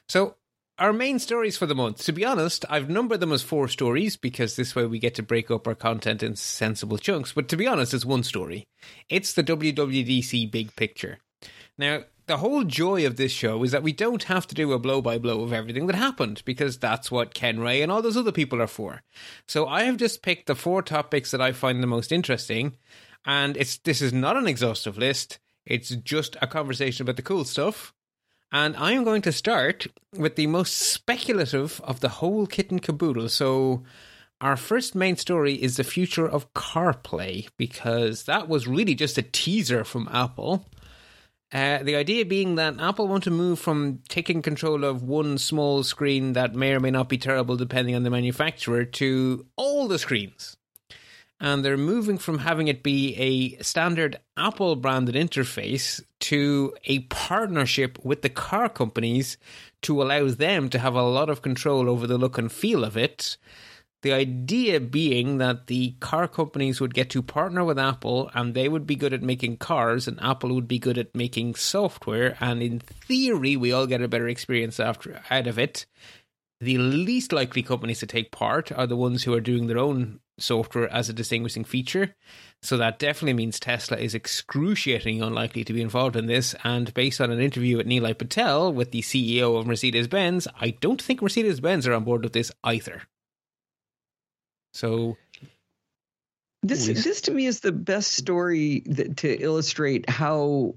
So our main stories for the month, to be honest, I've numbered them as four stories, because this way we get to break up our content in sensible chunks, but to be honest, it's one story. It's the W W D C big picture. Now, the whole joy of this show is that we don't have to do a blow-by-blow of everything that happened, because that's what Ken Ray and all those other people are for. So I have just picked the four topics that I find the most interesting, and it's this is not an exhaustive list. It's just a conversation about the cool stuff. And I'm going to start with the most speculative of the whole kit and caboodle. So Our first main story is the future of CarPlay, because that was really just a teaser from Apple. Uh, the idea being that Apple want to move from taking control of one small screen that may or may not be terrible depending on the manufacturer to all the screens. And they're moving from having it be a standard Apple-branded interface to a partnership with the car companies to allow them to have a lot of control over the look and feel of it. The idea being that the car companies would get to partner with Apple, and they would be good at making cars and Apple would be good at making software. And in theory, we all get a better experience after out of it. The least likely companies to take part are the ones who are doing their own software as a distinguishing feature. So that definitely means Tesla is excruciatingly unlikely to be involved in this. And based on an interview with Neelay Patel with the C E O of Mercedes-Benz, I don't think Mercedes-Benz are on board with this either. So this this to me is the best story that, to illustrate how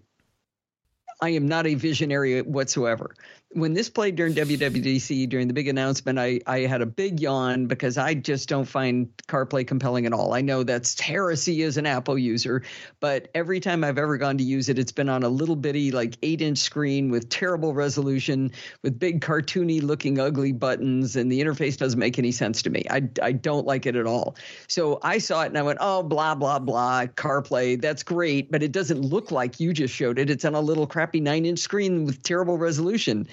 I am not a visionary whatsoever. When this played during W W D C, during the big announcement, I, I had a big yawn because I just don't find CarPlay compelling at all. I know that's heresy as an Apple user, but every time I've ever gone to use it, it's been on a little bitty like eight-inch screen with terrible resolution, with big cartoony-looking ugly buttons, and the interface doesn't make any sense to me. I, I don't like it at all. So I saw it and I went, oh, blah, blah, blah, CarPlay, that's great, but it doesn't look like you just showed it. It's on a little crappy nine-inch screen with terrible resolution.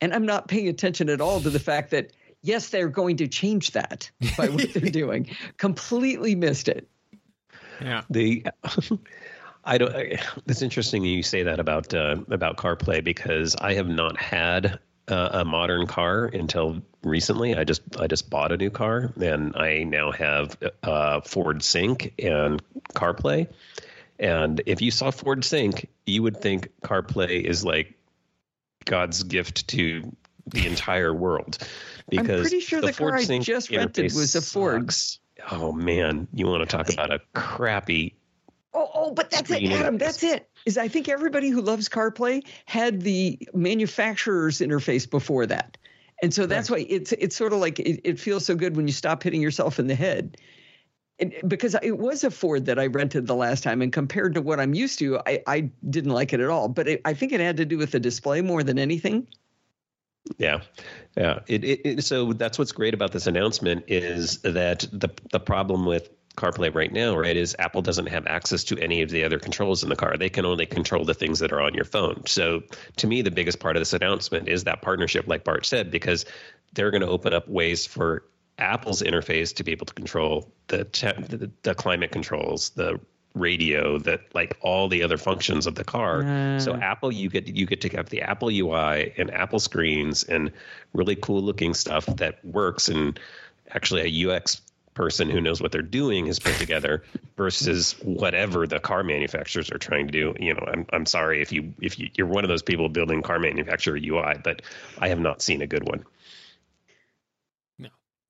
And I'm not paying attention at all to the fact that, yes, they're going to change that by what they're doing. Completely missed it. Yeah. The I don't. I, it's interesting you say that about uh, about CarPlay, because I have not had uh, a modern car until recently. I just I just bought a new car, and I now have uh, Ford Sync and CarPlay. And if you saw Ford Sync, you would think CarPlay is like God's gift to the entire world, because I'm pretty sure the, the car I just rented was a Ford. Sucks. Oh man, you want to talk about a crappy? Oh, oh, but that's it, Adam. That's it. Is I think everybody who loves CarPlay had the manufacturer's interface before that, and so that's right. why it's it's sort of like it, it feels so good when you stop hitting yourself in the head. It, because it was a Ford that I rented the last time, and compared to what I'm used to, I, I didn't like it at all. But it, I think it had to do with the display more than anything. Yeah, yeah. It, it, it, so that's what's great about this announcement is that the the problem with CarPlay right now, right, is Apple doesn't have access to any of the other controls in the car. They can only control the things that are on your phone. So to me, the biggest part of this announcement is that partnership, like Bart said, because they're going to open up ways for Apple's interface to be able to control the, te- the the climate controls, the radio, that like all the other functions of the car. Uh, so Apple, you get you get to have the Apple U I and Apple screens and really cool looking stuff that works. And actually, a U X person who knows what they're doing has put together versus whatever the car manufacturers are trying to do. You know, I'm I'm sorry if you if you, you're one of those people building car manufacturer U I, but I have not seen a good one.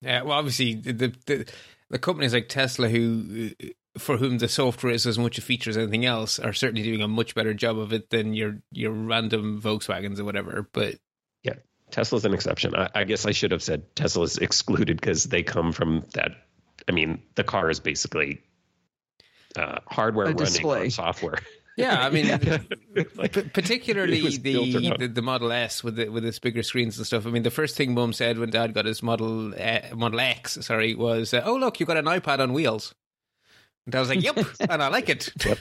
Yeah, uh, well, obviously, the, the the companies like Tesla, who for whom the software is as much a feature as anything else, are certainly doing a much better job of it than your your random Volkswagens or whatever. But yeah, Tesla's an exception. I, I guess I should have said Tesla's excluded because they come from that. I mean, the car is basically uh, hardware running display on software. Yeah, I mean, like, p- particularly the, the the Model S with the, with its bigger screens and stuff. I mean, the first thing Mum said when Dad got his Model uh, Model X, sorry, was, uh, "Oh look, you got an iPad on wheels." And I was like, "Yep," and I like it. Yep.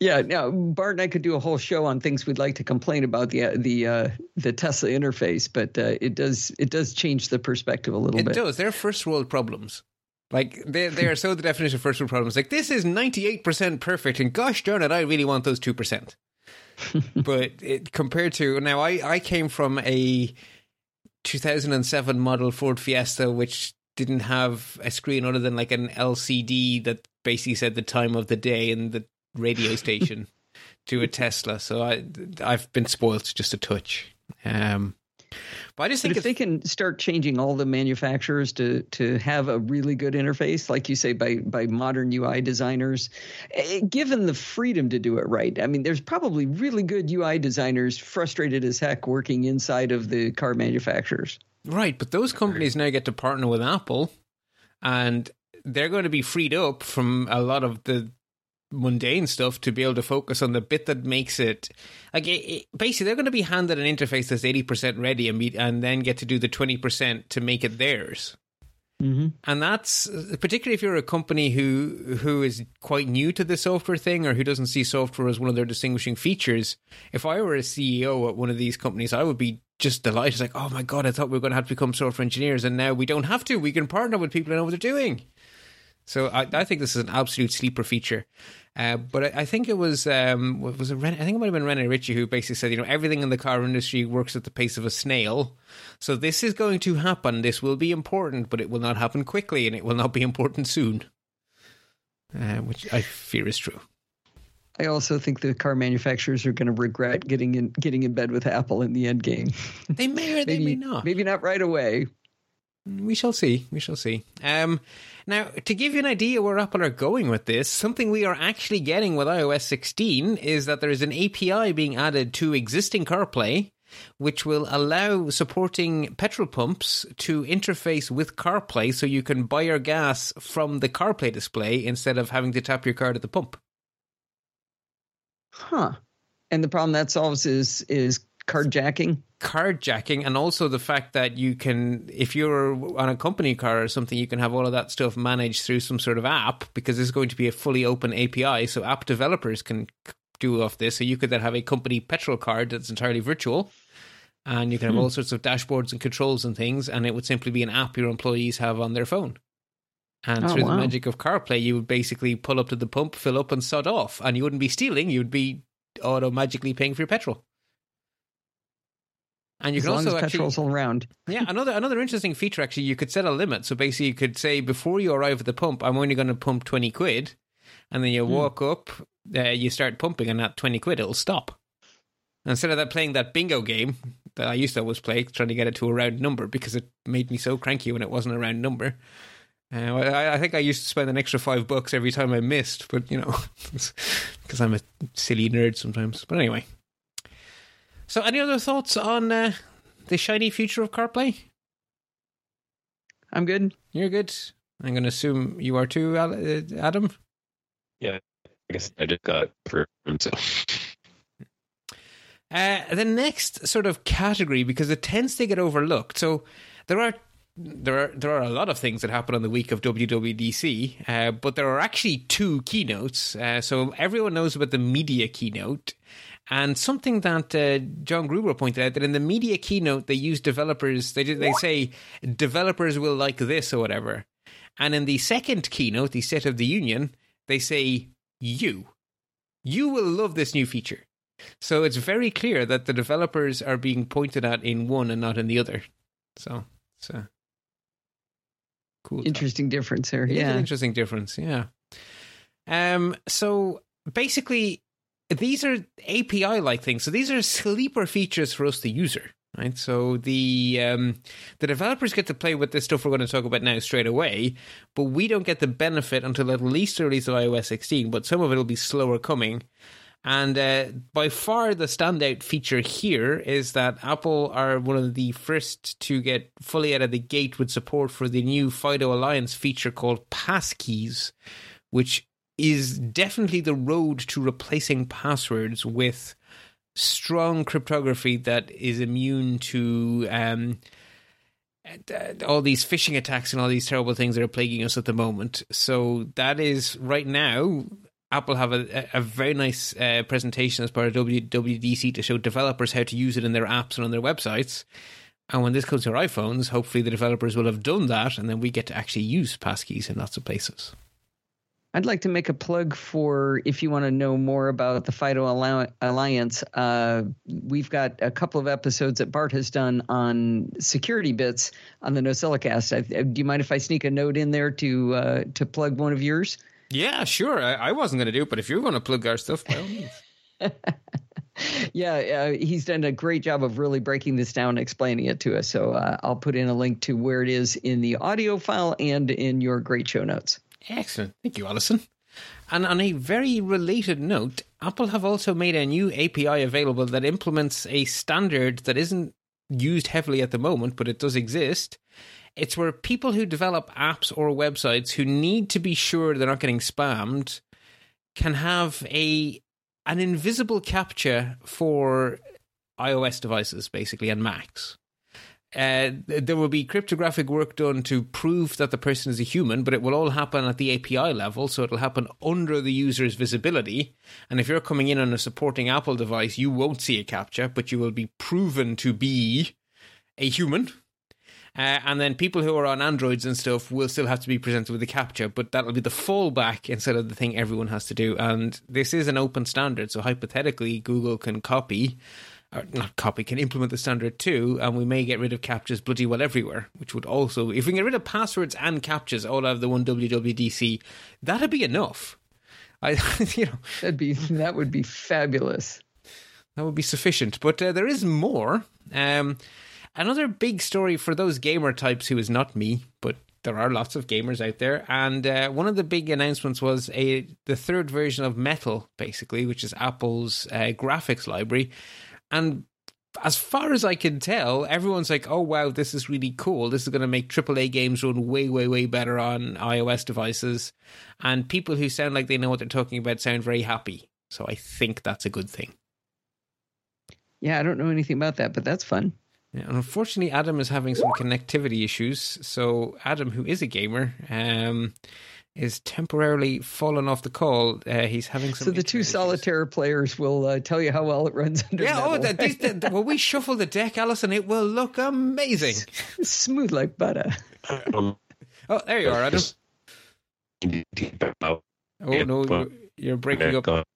Yeah, now Bart and I could do a whole show on things we'd like to complain about the the uh, the Tesla interface, but uh, it does it does change the perspective a little it bit. It does. They're first world problems. Like, they they are so the definition of first world problems. Like, this is ninety-eight percent perfect, and gosh darn it, I really want those two percent. But it, compared to... Now, I, I came from a two thousand seven model Ford Fiesta, which didn't have a screen other than, like, an L C D that basically said the time of the day and the radio station to a Tesla. So I, I've been spoiled just a touch. Um But I just think but if they can start changing all the manufacturers to to have a really good interface, like you say, by by modern U I designers, given the freedom to do it right. I mean, there's probably really good U I designers frustrated as heck working inside of the car manufacturers. Right, but those companies now get to partner with Apple, and they're going to be freed up from a lot of the mundane stuff to be able to focus on the bit that makes it. Like, it, it, basically, they're going to be handed an interface that's eighty percent ready and, be, and then get to do the twenty percent to make it theirs. Mm-hmm. And that's particularly if you're a company who who is quite new to the software thing or who doesn't see software as one of their distinguishing features. If I were a C E O at one of these companies, I would be just delighted. It's like, oh my God, I thought we were going to have to become software engineers, and now we don't have to. We can partner with people who know what they're doing. So I, I think this is an absolute sleeper feature. Uh, but I, I think it was um, was it Ren- I think it might have been René Ritchie who basically said, you know, everything in the car industry works at the pace of a snail. So this is going to happen. This will be important, but it will not happen quickly, and it will not be important soon, uh, which I fear is true. I also think the car manufacturers are going to regret getting in getting in bed with Apple in the end game. They may or maybe, they may not. Maybe not right away. We shall see. We shall see. Um, now, to give you an idea where Apple are going with this, something we are actually getting with i O S sixteen is that there is an A P I being added to existing CarPlay, which will allow supporting petrol pumps to interface with CarPlay so you can buy your gas from the CarPlay display instead of having to tap your card at the pump. Huh. And the problem that solves is is Cardjacking? Cardjacking, and also the fact that you can, if you're on a company car or something, you can have all of that stuff managed through some sort of app, because this is going to be a fully open A P I, so app developers can do off this. So you could then have a company petrol card that's entirely virtual, and you can have hmm. all sorts of dashboards and controls and things, and it would simply be an app your employees have on their phone. And oh, through wow. the magic of CarPlay, you would basically pull up to the pump, fill up, and sod off, and you wouldn't be stealing, you'd be auto-magically paying for your petrol. And you as can long also as petrol's actually, all round. yeah, another another interesting feature, actually, you could set a limit. So basically you could say, before you arrive at the pump, I'm only going to pump twenty quid. And then you mm. walk up, uh, you start pumping, and at twenty quid, it'll stop. Instead of that playing that bingo game that I used to always play, trying to get it to a round number, because it made me so cranky when it wasn't a round number. Uh, I, I think I used to spend an extra five bucks every time I missed, but, you know, because I'm a silly nerd sometimes. But anyway. So, any other thoughts on uh, the shiny future of CarPlay? I'm good. You're good. I'm going to assume you are too, Adam? Yeah, I guess I just got it for himself. Uh, the next sort of category, because it tends to get overlooked. So, there are there are, there are a lot of things that happen on the week of W W D C, uh, but there are actually two keynotes. Uh, so, everyone knows about the media keynote. And something that uh, John Gruber pointed out, that in the media keynote, they use developers, they they say developers will like this or whatever. And in the second keynote, the State of the Union, they say, you. You will love this new feature. So it's very clear that the developers are being pointed at in one and not in the other. So it's a cool. Interesting talk. difference here. Yeah. It's an interesting difference, yeah. Um. So basically, these are A P I-like things. So these are sleeper features for us, the user, right? So the um, the developers get to play with this stuff we're going to talk about now straight away, but we don't get the benefit until at least the release of i O S sixteen, but some of it will be slower coming. And uh, by far the standout feature here is that Apple are one of the first to get fully out of the gate with support for the new FIDO Alliance feature called Passkeys, which is definitely the road to replacing passwords with strong cryptography that is immune to um, all these phishing attacks and all these terrible things that are plaguing us at the moment. So that is, right now, Apple have a, a very nice uh, presentation as part of W W D C to show developers how to use it in their apps and on their websites. And when this comes to our iPhones, hopefully the developers will have done that, and then we get to actually use passkeys in lots of places. I'd like to make a plug for, if you want to know more about the FIDO Alliance, uh, we've got a couple of episodes that Bart has done on Security Bits on the NosillaCast. I, do you mind if I sneak a note in there to uh, to plug one of yours? Yeah, sure. I, I wasn't going to do it, but if you're going to plug our stuff, by all means. Yeah, uh, he's done a great job of really breaking this down and explaining it to us. So uh, I'll put in a link to where it is in the audio file and in your great show notes. Excellent. Thank you, Allison. And on a very related note, Apple have also made a new A P I available that implements a standard that isn't used heavily at the moment, but it does exist. It's where people who develop apps or websites who need to be sure they're not getting spammed can have a an invisible CAPTCHA for iOS devices, basically, and Macs. Uh, there will be cryptographic work done to prove that the person is a human, but it will all happen at the A P I level, so it'll happen under the user's visibility. And if you're coming in on a supporting Apple device, you won't see a CAPTCHA, but you will be proven to be a human. Uh, and then people who are on Androids and stuff will still have to be presented with a CAPTCHA, but that'll be the fallback instead of the thing everyone has to do. And this is an open standard, so hypothetically, Google can copy... Or not copy, can implement the standard too, and we may get rid of CAPTCHAs bloody well everywhere, which would also, if we can get rid of passwords and CAPTCHAs all out of the one W W D C, that'd be enough. I, you know, that'd be that would be fabulous. That would be sufficient, but uh, there is more. Um, another big story for those gamer types who is not me, but there are lots of gamers out there, and uh, one of the big announcements was a the third version of Metal, basically, which is Apple's uh, graphics library. And as far as I can tell, everyone's like, oh, wow, this is really cool. This is going to make triple A games run way, way, way better on iOS devices. And people who sound like they know what they're talking about sound very happy. So I think that's a good thing. Yeah, I don't know anything about that, but that's fun. Yeah, and unfortunately, Adam is having some connectivity issues. So Adam, who is a gamer, um, is temporarily fallen off the call. Uh, he's having some... So the two solitaire players will uh, tell you how well it runs under yeah, metal. Yeah, oh, the, the, the, when we shuffle the deck, Allison, it will look amazing. S- smooth like butter. Oh, there you are, Adam. Oh, no, you're breaking up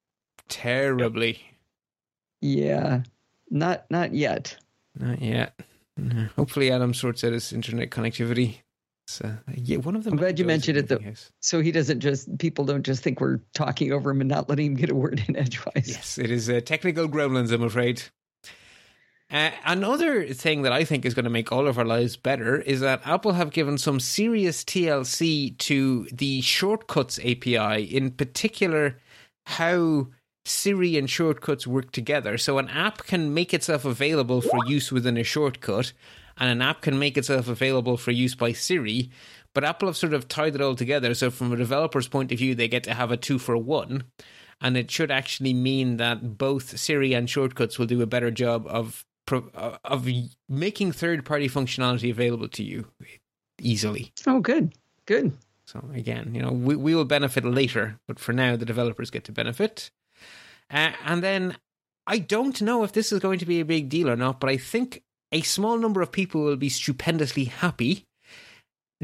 terribly. Yeah, not not yet. Not yet. No. Hopefully Adam sorts out his internet connectivity. Uh, yeah, one of them. I'm glad you mentioned it, though. House. So he doesn't just people don't just think we're talking over him and not letting him get a word in edgewise. Yes, it is uh, technical gremlins, I'm afraid. Uh, another thing that I think is going to make all of our lives better is that Apple have given some serious T L C to the Shortcuts A P I, in particular how Siri and shortcuts work together. So an app can make itself available for use within a shortcut, and an app can make itself available for use by Siri, but Apple have sort of tied it all together. So from a developer's point of view, they get to have a two for one, and it should actually mean that both Siri and shortcuts will do a better job of of making third-party functionality available to you easily. Oh, good, good. So again, you know, we, we will benefit later, but for now, the developers get to benefit. Uh, and then I don't know if this is going to be a big deal or not, but I think a small number of people will be stupendously happy.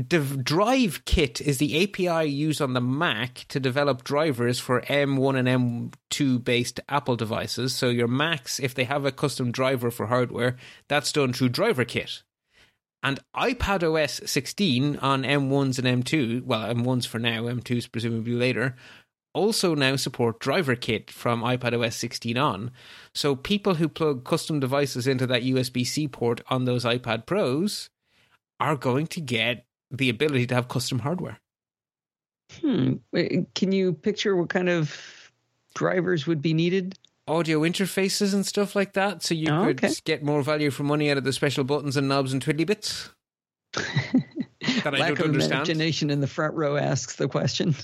Dev- Drive Kit is the A P I used on the Mac to develop drivers for M one and M two based Apple devices. So your Macs, if they have a custom driver for hardware, that's done through Driver Kit. And iPadOS sixteen on M ones and M two, well, M ones for now, M twos presumably later, also now support Driver Kit from iPadOS sixteen on. So people who plug custom devices into that U S B C port on those iPad Pros are going to get the ability to have custom hardware. Hmm. Can you picture what kind of drivers would be needed? Audio interfaces and stuff like that. So you oh, could okay. get more value for money out of the special buttons and knobs and twiddly bits. That I Lack don't of understand. Imagination in the front row asks the question.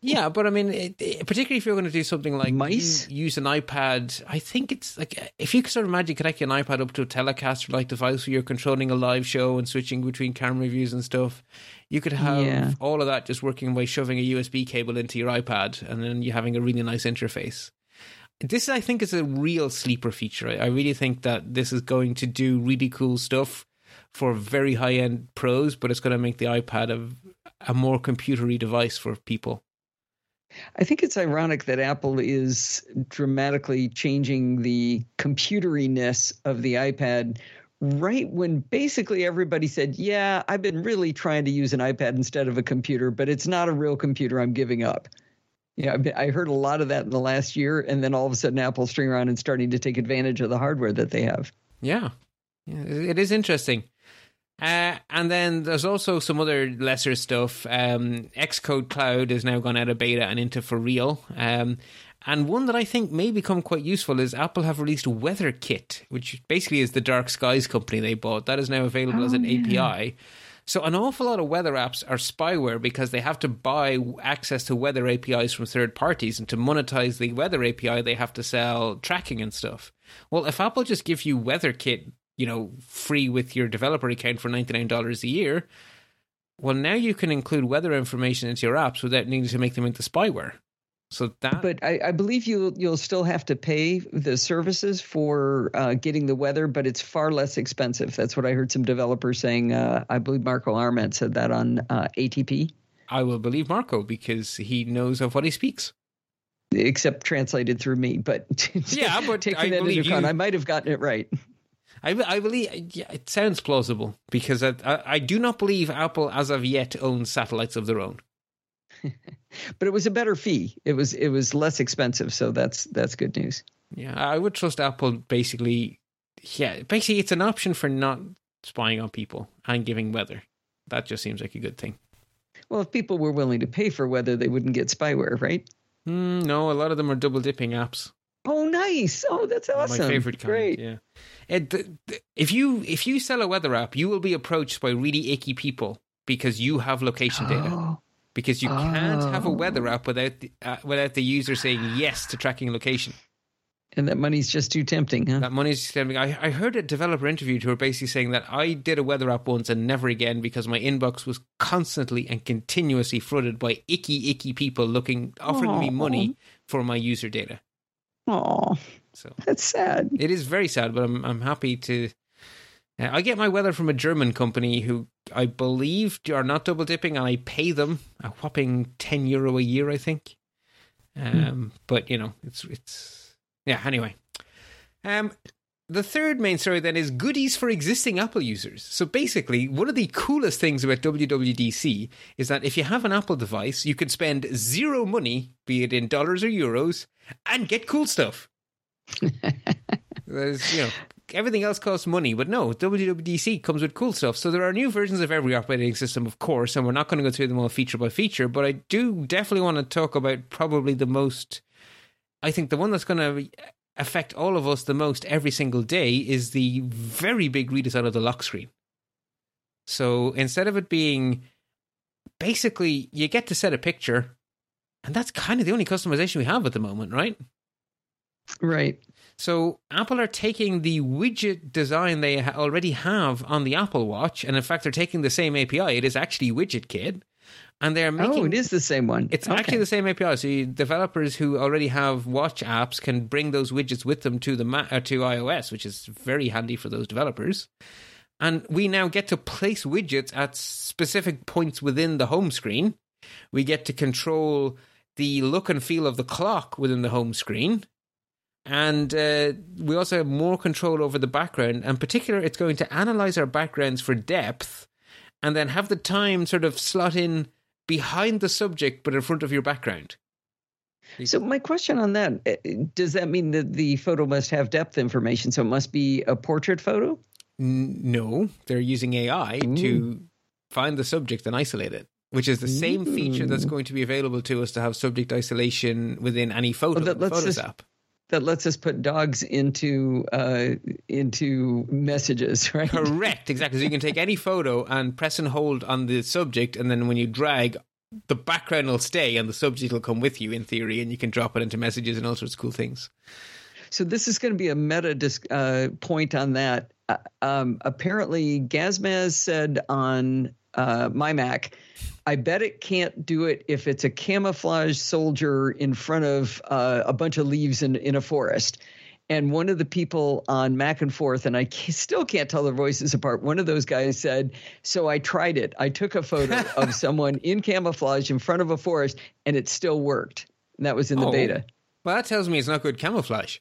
Yeah, but I mean, it, it, particularly if you're going to do something like mice, use an iPad. I think it's like if you could sort of imagine connecting an iPad up to a Telecaster like device where you're controlling a live show and switching between camera views and stuff, you could have yeah. all of that just working by shoving a U S B cable into your iPad, and then you're having a really nice interface. This, I think, is a real sleeper feature. I, I really think that this is going to do really cool stuff for very high-end pros, but it's going to make the iPad a, a more computery device for people. I think it's ironic that Apple is dramatically changing the computeriness of the iPad right when basically everybody said, yeah, I've been really trying to use an iPad instead of a computer, but it's not a real computer. I'm giving up. Yeah, I heard a lot of that in the last year, and then all of a sudden Apple's turning around and starting to take advantage of the hardware that they have. Yeah, yeah it is interesting. Uh, and then there's also some other lesser stuff. Um, Xcode Cloud has now gone out of beta and into for real. Um, And one that I think may become quite useful is Apple have released Weather Kit, which basically is the Dark Skies company they bought. That is now available oh, as an yeah. A P I. So an awful lot of weather apps are spyware because they have to buy access to weather A P Is from third parties, and to monetize the weather A P I, they have to sell tracking and stuff. Well, if Apple just gives you WeatherKit, you know, free with your developer account for ninety-nine dollars a year, well, now you can include weather information into your apps without needing to make them into spyware. So that, but I, I believe you you'll still have to pay the services for uh, getting the weather, but it's far less expensive. That's what I heard some developers saying. Uh, I believe Marco Arment said that on uh, A T P. I will believe Marco because he knows of what he speaks. Except translated through me, but yeah, but taking I that into account, you, I might have gotten it right. I, I believe yeah, it sounds plausible because I, I I do not believe Apple as of yet owns satellites of their own. But it was a better fee. It was it was less expensive, so that's that's good news. Yeah, I would trust Apple basically. Yeah, basically it's an option for not spying on people and giving weather. That just seems like a good thing. Well, if people were willing to pay for weather, they wouldn't get spyware, right? Mm, no, a lot of them are double dipping apps. Oh, nice! Oh, that's awesome. My favorite kind. Great. Yeah. It, th- th- if you if you sell a weather app, you will be approached by really icky people because you have location oh. data. Because you can't oh. have a weather app without the, uh, without the user saying yes to tracking location. And that money's just too tempting, huh? That money's just tempting. I, I heard a developer interviewed who were basically saying that I did a weather app once and never again because my inbox was constantly and continuously flooded by icky, icky people looking offering Aww. me money for my user data. Aww. So that's sad. It is very sad, but I'm I'm happy to... Uh, I get my weather from a German company who I believe are not double dipping, and I pay them a whopping ten euro a year, I think. Um, mm. But, you know, it's, it's, yeah, anyway. Um, the third main story then is goodies for existing Apple users. So basically, one of the coolest things about W W D C is that if you have an Apple device, you can spend zero money, be it in dollars or euros, and get cool stuff. There's, you know. Everything else costs money, but no, W W D C comes with cool stuff. So there are new versions of every operating system, of course, and we're not going to go through them all feature by feature, but I do definitely want to talk about probably the most, I think the one that's going to affect all of us the most every single day is the very big redesign of the lock screen. So instead of it being, basically, you get to set a picture, and that's kind of the only customization we have at the moment, right? Right. So Apple are taking the widget design they ha- already have on the Apple Watch, and in fact, they're taking the same A P I. It is actually WidgetKit, and they're making oh, it is the same one. It's okay. actually the same A P I. So developers who already have Watch apps can bring those widgets with them to the ma- or to iOS, which is very handy for those developers. And we now get to place widgets at specific points within the home screen. We get to control the look and feel of the clock within the home screen. And uh, we also have more control over the background. In particular, it's going to analyze our backgrounds for depth and then have the time sort of slot in behind the subject, but in front of your background. So my question on that, does that mean that the photo must have depth information? So it must be a portrait photo? No, they're using A I Ooh. to find the subject and isolate it. Which is the same Ooh. feature that's going to be available to us to have subject isolation within any photo, oh, that, the Photos just- app. That lets us put dogs into uh, into messages, right? Correct, exactly. So you can take any photo and press and hold on the subject, and then when you drag, the background will stay and the subject will come with you in theory, and you can drop it into messages and all sorts of cool things. So this is going to be a meta disc, uh, point on that. Uh, um, apparently, Gazmaz said on uh, my Mac, I bet it can't do it if it's a camouflaged soldier in front of uh, a bunch of leaves in, in a forest. And one of the people on Mac and Forth, and I c- still can't tell their voices apart, one of those guys said, so I tried it. I took a photo of someone in camouflage in front of a forest, and it still worked. And that was in the oh, beta. Well, that tells me it's not good camouflage.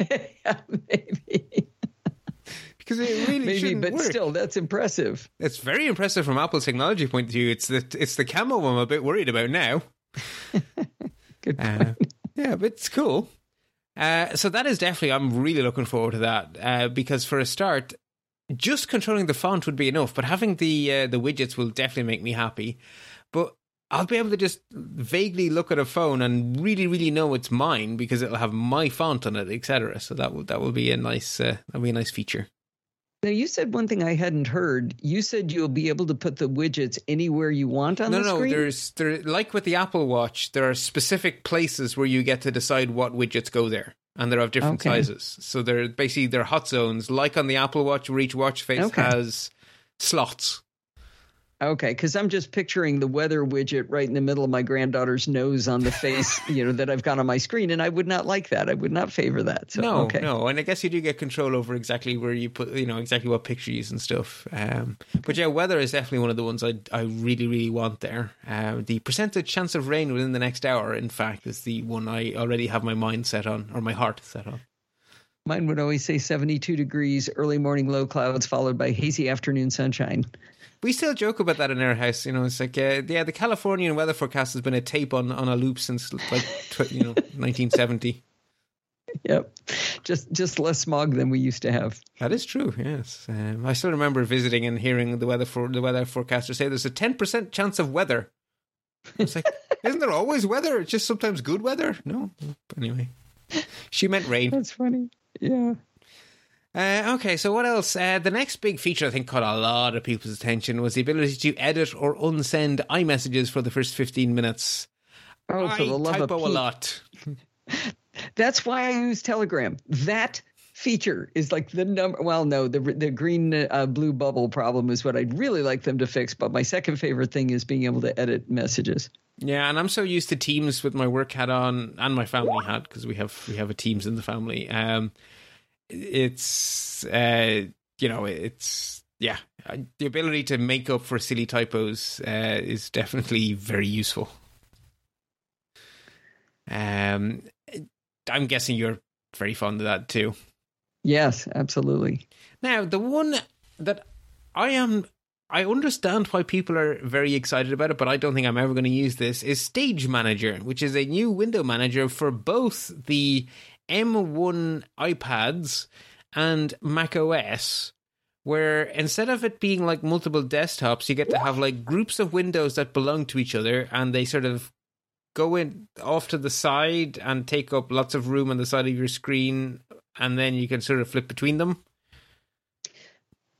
Yeah, maybe. Because it really Maybe, shouldn't but work. Still, that's impressive. It's very impressive from Apple's technology point of view. It's the it's the camo I'm a bit worried about now. Good point. Uh, yeah, but it's cool. Uh, so that is definitely, I'm really looking forward to that. Uh, because for a start, just controlling the font would be enough. But having the uh, the widgets will definitely make me happy. But I'll be able to just vaguely look at a phone and really, really know it's mine because it'll have my font on it, et cetera. So that will that will be a nice uh, that'll be a nice feature. Now, you said one thing I hadn't heard. You said you'll be able to put the widgets anywhere you want on no, the no, screen? No, no, there's there, like with the Apple Watch, there are specific places where you get to decide what widgets go there, and they're of different okay. sizes. So they're basically they're hot zones, like on the Apple Watch, where each watch face okay. has slots. Okay, because I'm just picturing the weather widget right in the middle of my granddaughter's nose on the face, you know, that I've got on my screen, and I would not like that. I would not favor that. So, no, okay. no, and I guess you do get control over exactly where you put, you know, exactly what pictures and stuff. Um, but yeah, weather is definitely one of the ones I I really really want there. Uh, the percentage chance of rain within the next hour, in fact, is the one I already have my mind set on, or my heart set on. Mine would always say seventy-two degrees, early morning low clouds, followed by hazy afternoon sunshine. We still joke about that in our house, you know. It's like, uh, yeah, the Californian weather forecast has been a tape on, on a loop since like, tw- you know, nineteen seventy. Yep, just just less smog than we used to have. That is true. Yes, um, I still remember visiting and hearing the weather for the weather forecaster say there's a ten percent chance of weather. It's like, isn't there always weather? It's just sometimes good weather. No, anyway, she meant rain. That's funny. Yeah. Uh, okay, so what else? Uh, the next big feature I think caught a lot of people's attention was the ability to edit or unsend iMessages for the first fifteen minutes. Oh, for the love of Pete. I typo a lot. That's why I use Telegram. That feature is like the number. Well, no, the the green uh, blue bubble problem is what I'd really like them to fix. But my second favorite thing is being able to edit messages. Yeah, and I'm so used to Teams with my work hat on and my family hat because we have we have a Teams in the family. Um, It's, uh, you know, it's, yeah, the ability to make up for silly typos uh, is definitely very useful. Um, I'm guessing you're very fond of that too. Yes, absolutely. Now, the one that I am, I understand why people are very excited about it, but I don't think I'm ever going to use this, is Stage Manager, which is a new window manager for both the M one iPads and macOS, where instead of it being like multiple desktops, you get to have like groups of windows that belong to each other, and they sort of go in off to the side and take up lots of room on the side of your screen, and then you can sort of flip between them.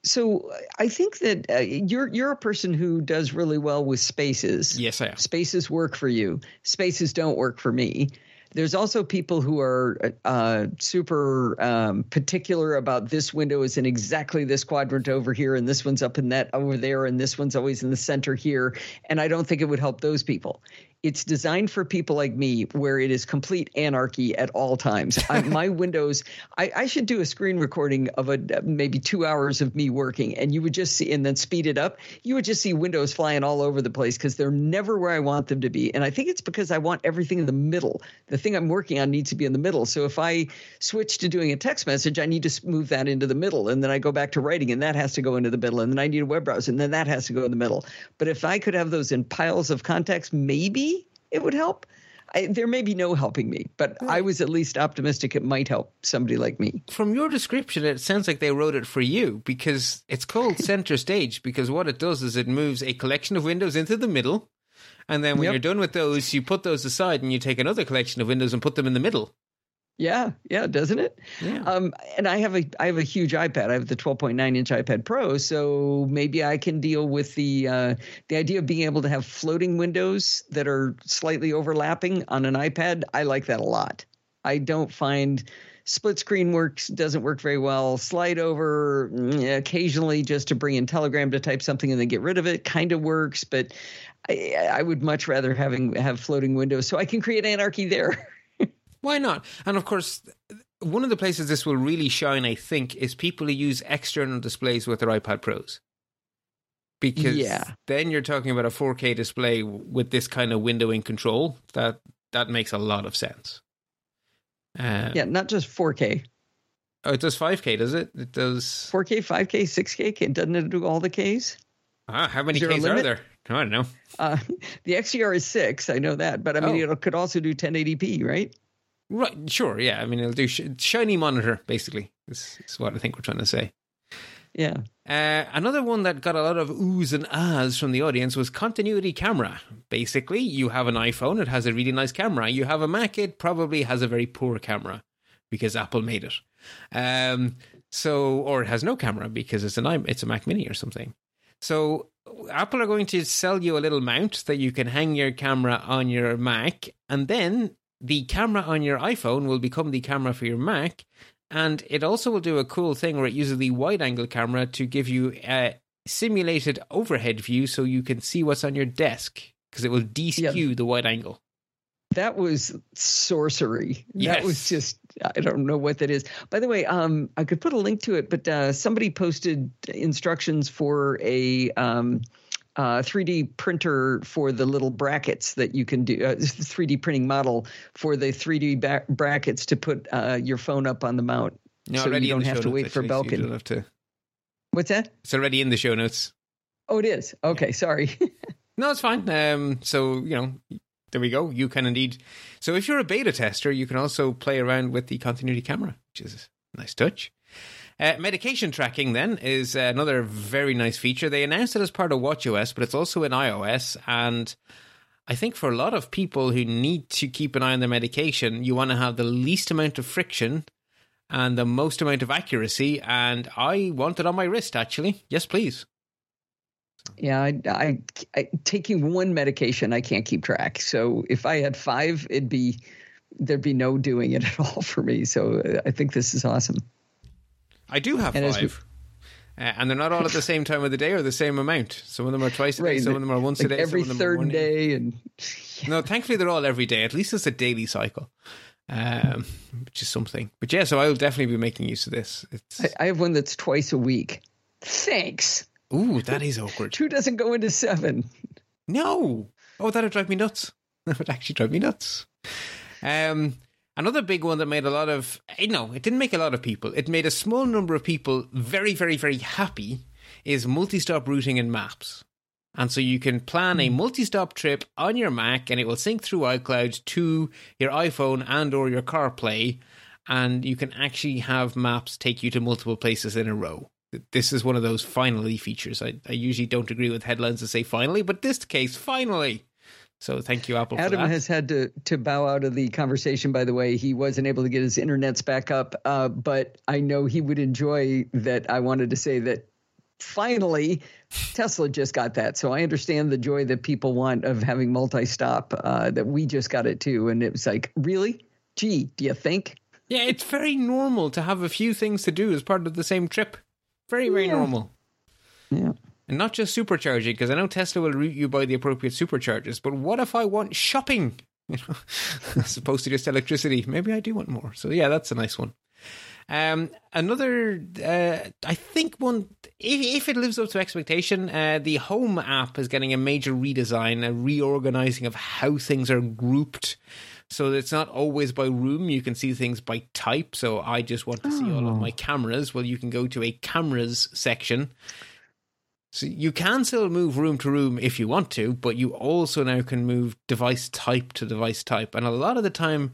So I think that uh, you're you're a person who does really well with spaces. Yes, I am. Spaces work for you. Spaces don't work for me. There's also people who are uh, super um, particular about this window is in exactly this quadrant over here, and this one's up in that over there, and this one's always in the center here. And I don't think it would help those people. It's designed for people like me where it is complete anarchy at all times. I, my windows, I, I should do a screen recording of a maybe two hours of me working, and you would just see, and then speed it up. You would just see windows flying all over the place because they're never where I want them to be. And I think it's because I want everything in the middle. The thing I'm working on needs to be in the middle. So if I switch to doing a text message, I need to move that into the middle, and then I go back to writing, and that has to go into the middle, and then I need a web browser, and then that has to go in the middle. But if I could have those in piles of contacts, maybe it would help. I, there may be no helping me, but yeah. I was at least optimistic it might help somebody like me. From your description, it sounds like they wrote it for you, because it's called Center Stage, because what it does is it moves a collection of windows into the middle, and then when yep. you're done with those, you put those aside and you take another collection of windows and put them in the middle. Yeah, yeah, doesn't it? Yeah. Um, and I have a I have a huge iPad. I have the twelve point nine inch iPad Pro, so maybe I can deal with the uh, the idea of being able to have floating windows that are slightly overlapping on an iPad. I like that a lot. I don't find split screen works doesn't work very well. Slide over occasionally just to bring in Telegram to type something and then get rid of it kind of works, but I, I would much rather having have floating windows so I can create anarchy there. Why not? And of course, one of the places this will really shine, I think, is people who use external displays with their iPad Pros. Because yeah. then you're talking about a four K display with this kind of windowing control. That that makes a lot of sense. Um, yeah, not just four K. Oh, it does five K, does it? It does four K, five K, six K. Doesn't it do all the Ks? Ah, how many Ks are there? I don't know. Uh, the X D R is six. I know that. But I mean, oh. it could also do ten eighty p, right? Right, sure, yeah. I mean, it'll do sh- shiny monitor, basically, is, is what I think we're trying to say. Yeah. Uh, another one that got a lot of oohs and ahs from the audience was continuity camera. Basically, you have an iPhone, it has a really nice camera. You have a Mac, it probably has a very poor camera because Apple made it. Um, so, or it has no camera because it's an it's a Mac Mini or something. So Apple are going to sell you a little mount that you can hang your camera on your Mac, and then the camera on your iPhone will become the camera for your Mac. And it also will do a cool thing where it uses the wide-angle camera to give you a simulated overhead view so you can see what's on your desk, because it will deskew yeah. the wide angle. That was sorcery. Yes. That was just, I don't know what that is. By the way, um, I could put a link to it, but uh, somebody posted instructions for a um, uh, three D printer for the little brackets that you can do, uh, three D printing model for the three D ba- brackets to put uh, your phone up on the mount. No, so you don't have to wait actually, for Belkin. So you don't have to. What's that? It's already in the show notes. Oh, it is? Okay, yeah. Sorry. No, it's fine. Um, so, you know... There we go. You can indeed. So if you're a beta tester, you can also play around with the continuity camera, which is a nice touch. Uh, medication tracking then is another very nice feature. They announced it as part of watchOS, but it's also in iOS. And I think for a lot of people who need to keep an eye on their medication, you want to have the least amount of friction and the most amount of accuracy. And I want it on my wrist, actually. Yes, please. Yeah, I, I, I taking one medication, I can't keep track. So if I had five, it'd be there'd be no doing it at all for me. So I think this is awesome. I do have and five, we, uh, and they're not all at the same time of the day or the same amount. Some of them are twice a day, right, some of them are once like a day, every some of them third are day, and yeah. No, thankfully they're all every day. At least it's a daily cycle. Um, which is something. But yeah, so I will definitely be making use of this. It's... I, I have one that's twice a week. Thanks. Ooh, that is awkward. Two doesn't go into seven. No. Oh, that would drive me nuts. That would actually drive me nuts. Um, another big one that made a lot of... No, it didn't make a lot of people. It made a small number of people very, very, very happy is multi-stop routing in Maps. And so you can plan a multi-stop trip on your Mac and it will sync through iCloud to your iPhone and or your CarPlay. And you can actually have Maps take you to multiple places in a row. This is one of those finally features. I, I usually don't agree with headlines that say finally, but this case, finally. So thank you, Apple, Adam for that. Has had to, to bow out of the conversation, by the way. He wasn't able to get his internets back up, uh, but I know he would enjoy that. I wanted to say that finally, Tesla just got that. So I understand the joy that people want of having multi-stop, uh, that we just got it too. And it was like, really? Gee, do you think? Yeah, it's very normal to have a few things to do as part of the same trip. Very, very yeah. normal. Yeah. And not just supercharging, because I know Tesla will route you by the appropriate superchargers, but what if I want shopping? You know, as opposed to just electricity. Maybe I do want more. So yeah, that's a nice one. Um, another, uh, I think one, if, if it lives up to expectation, uh, the Home app is getting a major redesign, a reorganizing of how things are grouped. So it's not always by room. You can see things by type. So I just want to see oh. all of my cameras. Well, you can go to a cameras section. So you can still move room to room if you want to, but you also now can move device type to device type. And a lot of the time,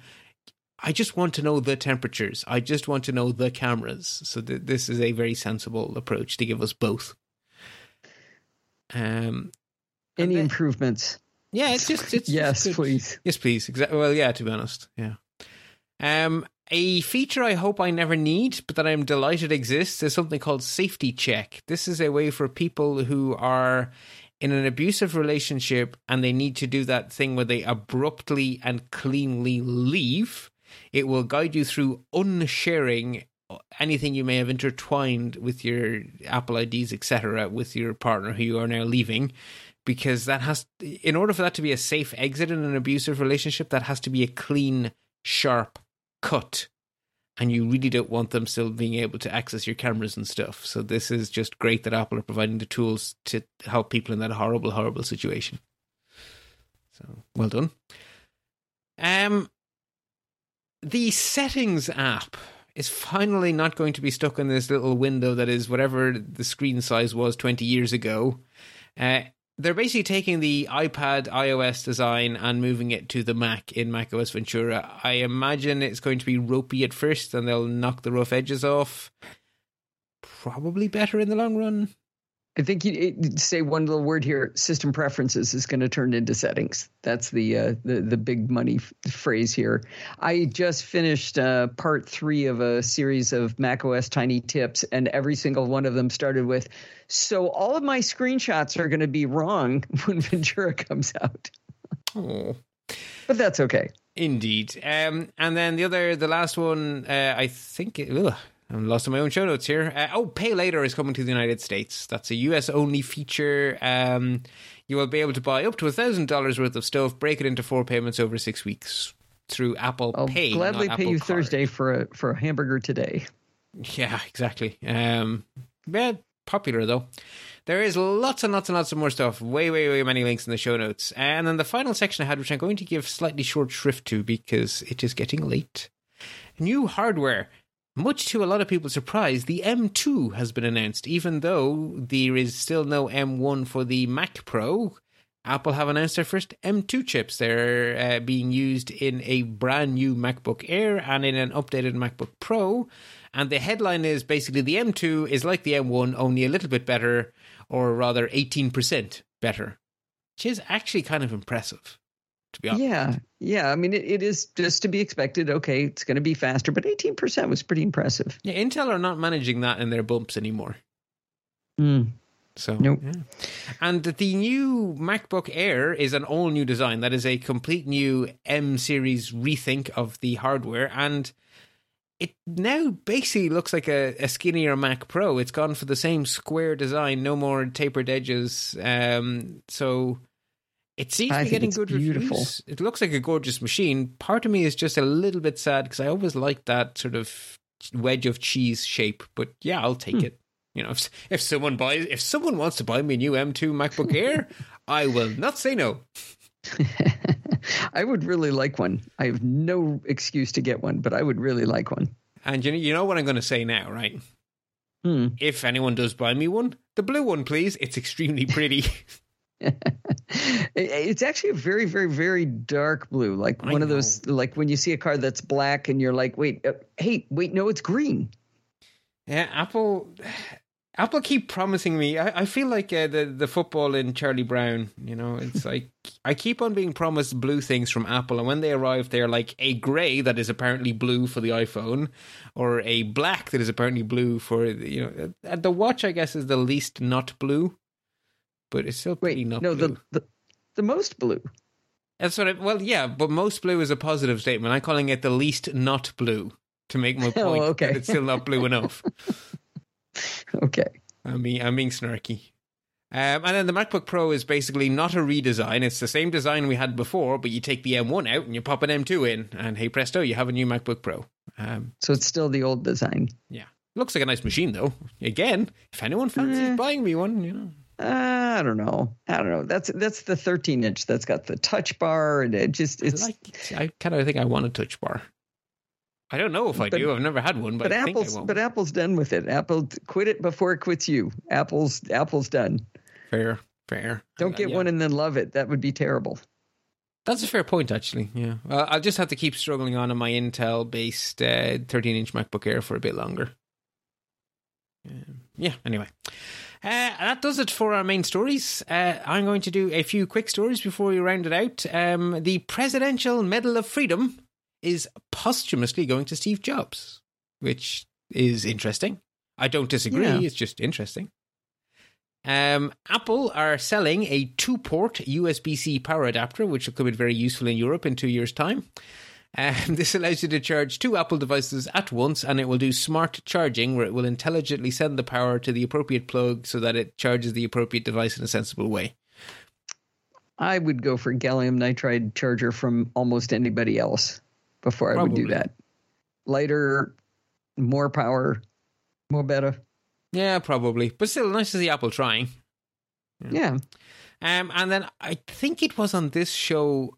I just want to know the temperatures. I just want to know the cameras. So th- this is a very sensible approach to give us both. Um, Any then- improvements? Yeah, it's just... It's yes, just please. Yes, please. Exactly. Well, yeah, to be honest. Yeah. Um, a feature I hope I never need, but that I'm delighted exists, is something called Safety Check. This is a way for people who are in an abusive relationship and they need to do that thing where they abruptly and cleanly leave. It will guide you through unsharing anything you may have intertwined with your Apple I Ds, et cetera, with your partner who you are now leaving. Because that has, in order for that to be a safe exit in an abusive relationship, that has to be a clean, sharp cut. And you really don't want them still being able to access your cameras and stuff. So this is just great that Apple are providing the tools to help people in that horrible, horrible situation. So well done. Um, the Settings app is finally not going to be stuck in this little window that is whatever the screen size was twenty years ago. Uh, They're basically taking the iPad iOS design and moving it to the Mac in macOS Ventura. I imagine it's going to be ropey at first and they'll knock the rough edges off. probably better in the long run. I think you say one little word here. System preferences is going to turn into settings. That's the uh, the, the big money f- phrase here. I just finished uh, part three of a series of macOS Tiny Tips, and every single one of them started with, so all of my screenshots are going to be wrong when Ventura comes out. Oh. But that's okay. Indeed. Um, and then the other, the last one, uh, I think it will. I'm lost in my own show notes here. Uh, oh, Pay Later is coming to the United States. That's a U S-only feature. Um, you will be able to buy up to one thousand dollars worth of stuff, break it into four payments over six weeks through Apple I'll Pay. I'll gladly pay you Card. Thursday for a, for a hamburger today. Yeah, exactly. Um, yeah, popular, though. There is lots and lots and lots of more stuff. Way, way, way many links in the show notes. And then the final section I had, which I'm going to give slightly short shrift to because it is getting late. New hardware. Much to a lot of people's surprise, the M two has been announced, even though there is still no M one for the Mac Pro. Apple have announced their first M two chips. They're uh, being used in a brand new MacBook Air and in an updated MacBook Pro. And the headline is basically the M two is like the M one, only a little bit better, or rather eighteen percent better, which is actually kind of impressive. To be honest. Yeah, yeah. I mean, it, it is just to be expected. Okay, it's going to be faster, but eighteen percent was pretty impressive. Yeah, Intel are not managing that in their bumps anymore. Mm. So, nope. Yeah. And the new MacBook Air is an all-new design. That is a complete new M-series rethink of the hardware. And it now basically looks like a, a skinnier Mac Pro. It's gone for the same square design, no more tapered edges. Um, so... It seems to be getting good beautiful. Reviews. It looks like a gorgeous machine. Part of me is just a little bit sad because I always liked that sort of wedge of cheese shape. But yeah, I'll take hmm. it. You know, if, if someone buys, if someone wants to buy me a new M two MacBook Air, I will not say no. I would really like one. I have no excuse to get one, but I would really like one. And you know, you know what I'm going to say now, right? Hmm. If anyone does buy me one, the blue one, please. It's extremely pretty. It's actually a very, very, very dark blue, like I one know. Of those, like when you see a car that's black and you're like, wait, uh, hey, wait, no, it's green. Yeah, Apple, Apple keep promising me. I, I feel like uh, the the football in Charlie Brown. You know, it's like I keep on being promised blue things from Apple, and when they arrive, they're like a gray that is apparently blue for the iPhone, or a black that is apparently blue for you know the watch. I guess is the least not blue. But it's still pretty Wait, not no, blue. No, the, the, the most blue. That's what I, well, yeah, but most blue is a positive statement. I'm calling it the least not blue to make my point oh, okay. that it's still not blue enough. Okay. I mean, I'm being snarky. Um, and then the MacBook Pro is basically not a redesign. It's the same design we had before, but you take the M one out and you pop an M two in. And hey, presto, you have a new MacBook Pro. Um, so it's still the old design. Yeah. Looks like a nice machine, though. Again, if anyone fancies uh, buying me one, you know. Uh, I don't know. I don't know. That's that's the thirteen inch that's got the touch bar, and it just it's. I, like, I kind of think I want a touch bar. I don't know if I but, do. I've never had one, but, but I Apple's think I won't. But Apple's done with it. Apple quit it before it quits you. Apple's Apple's done. Fair, fair. Don't get uh, yeah. one and then love it. That would be terrible. That's a fair point, actually. Yeah, uh, I'll just have to keep struggling on in my Intel-based uh, thirteen inch MacBook Air for a bit longer. Um, yeah. Anyway. Uh, that does it for our main stories. Uh, I'm going to do a few quick stories before we round it out. Um, the Presidential Medal of Freedom is posthumously going to Steve Jobs, which is interesting. I don't disagree. Yeah. It's just interesting. Um, Apple are selling a two-port U S B C power adapter, which will come in very useful in Europe in two years' time. Um, this allows you to charge two Apple devices at once, and it will do smart charging where it will intelligently send the power to the appropriate plug so that it charges the appropriate device in a sensible way. I would go for gallium nitride charger from almost anybody else before Probably. I would do that. Lighter, more power, more better. Yeah, probably. But still, nice to see Apple trying. Yeah. yeah. Um, and then I think it was on this show...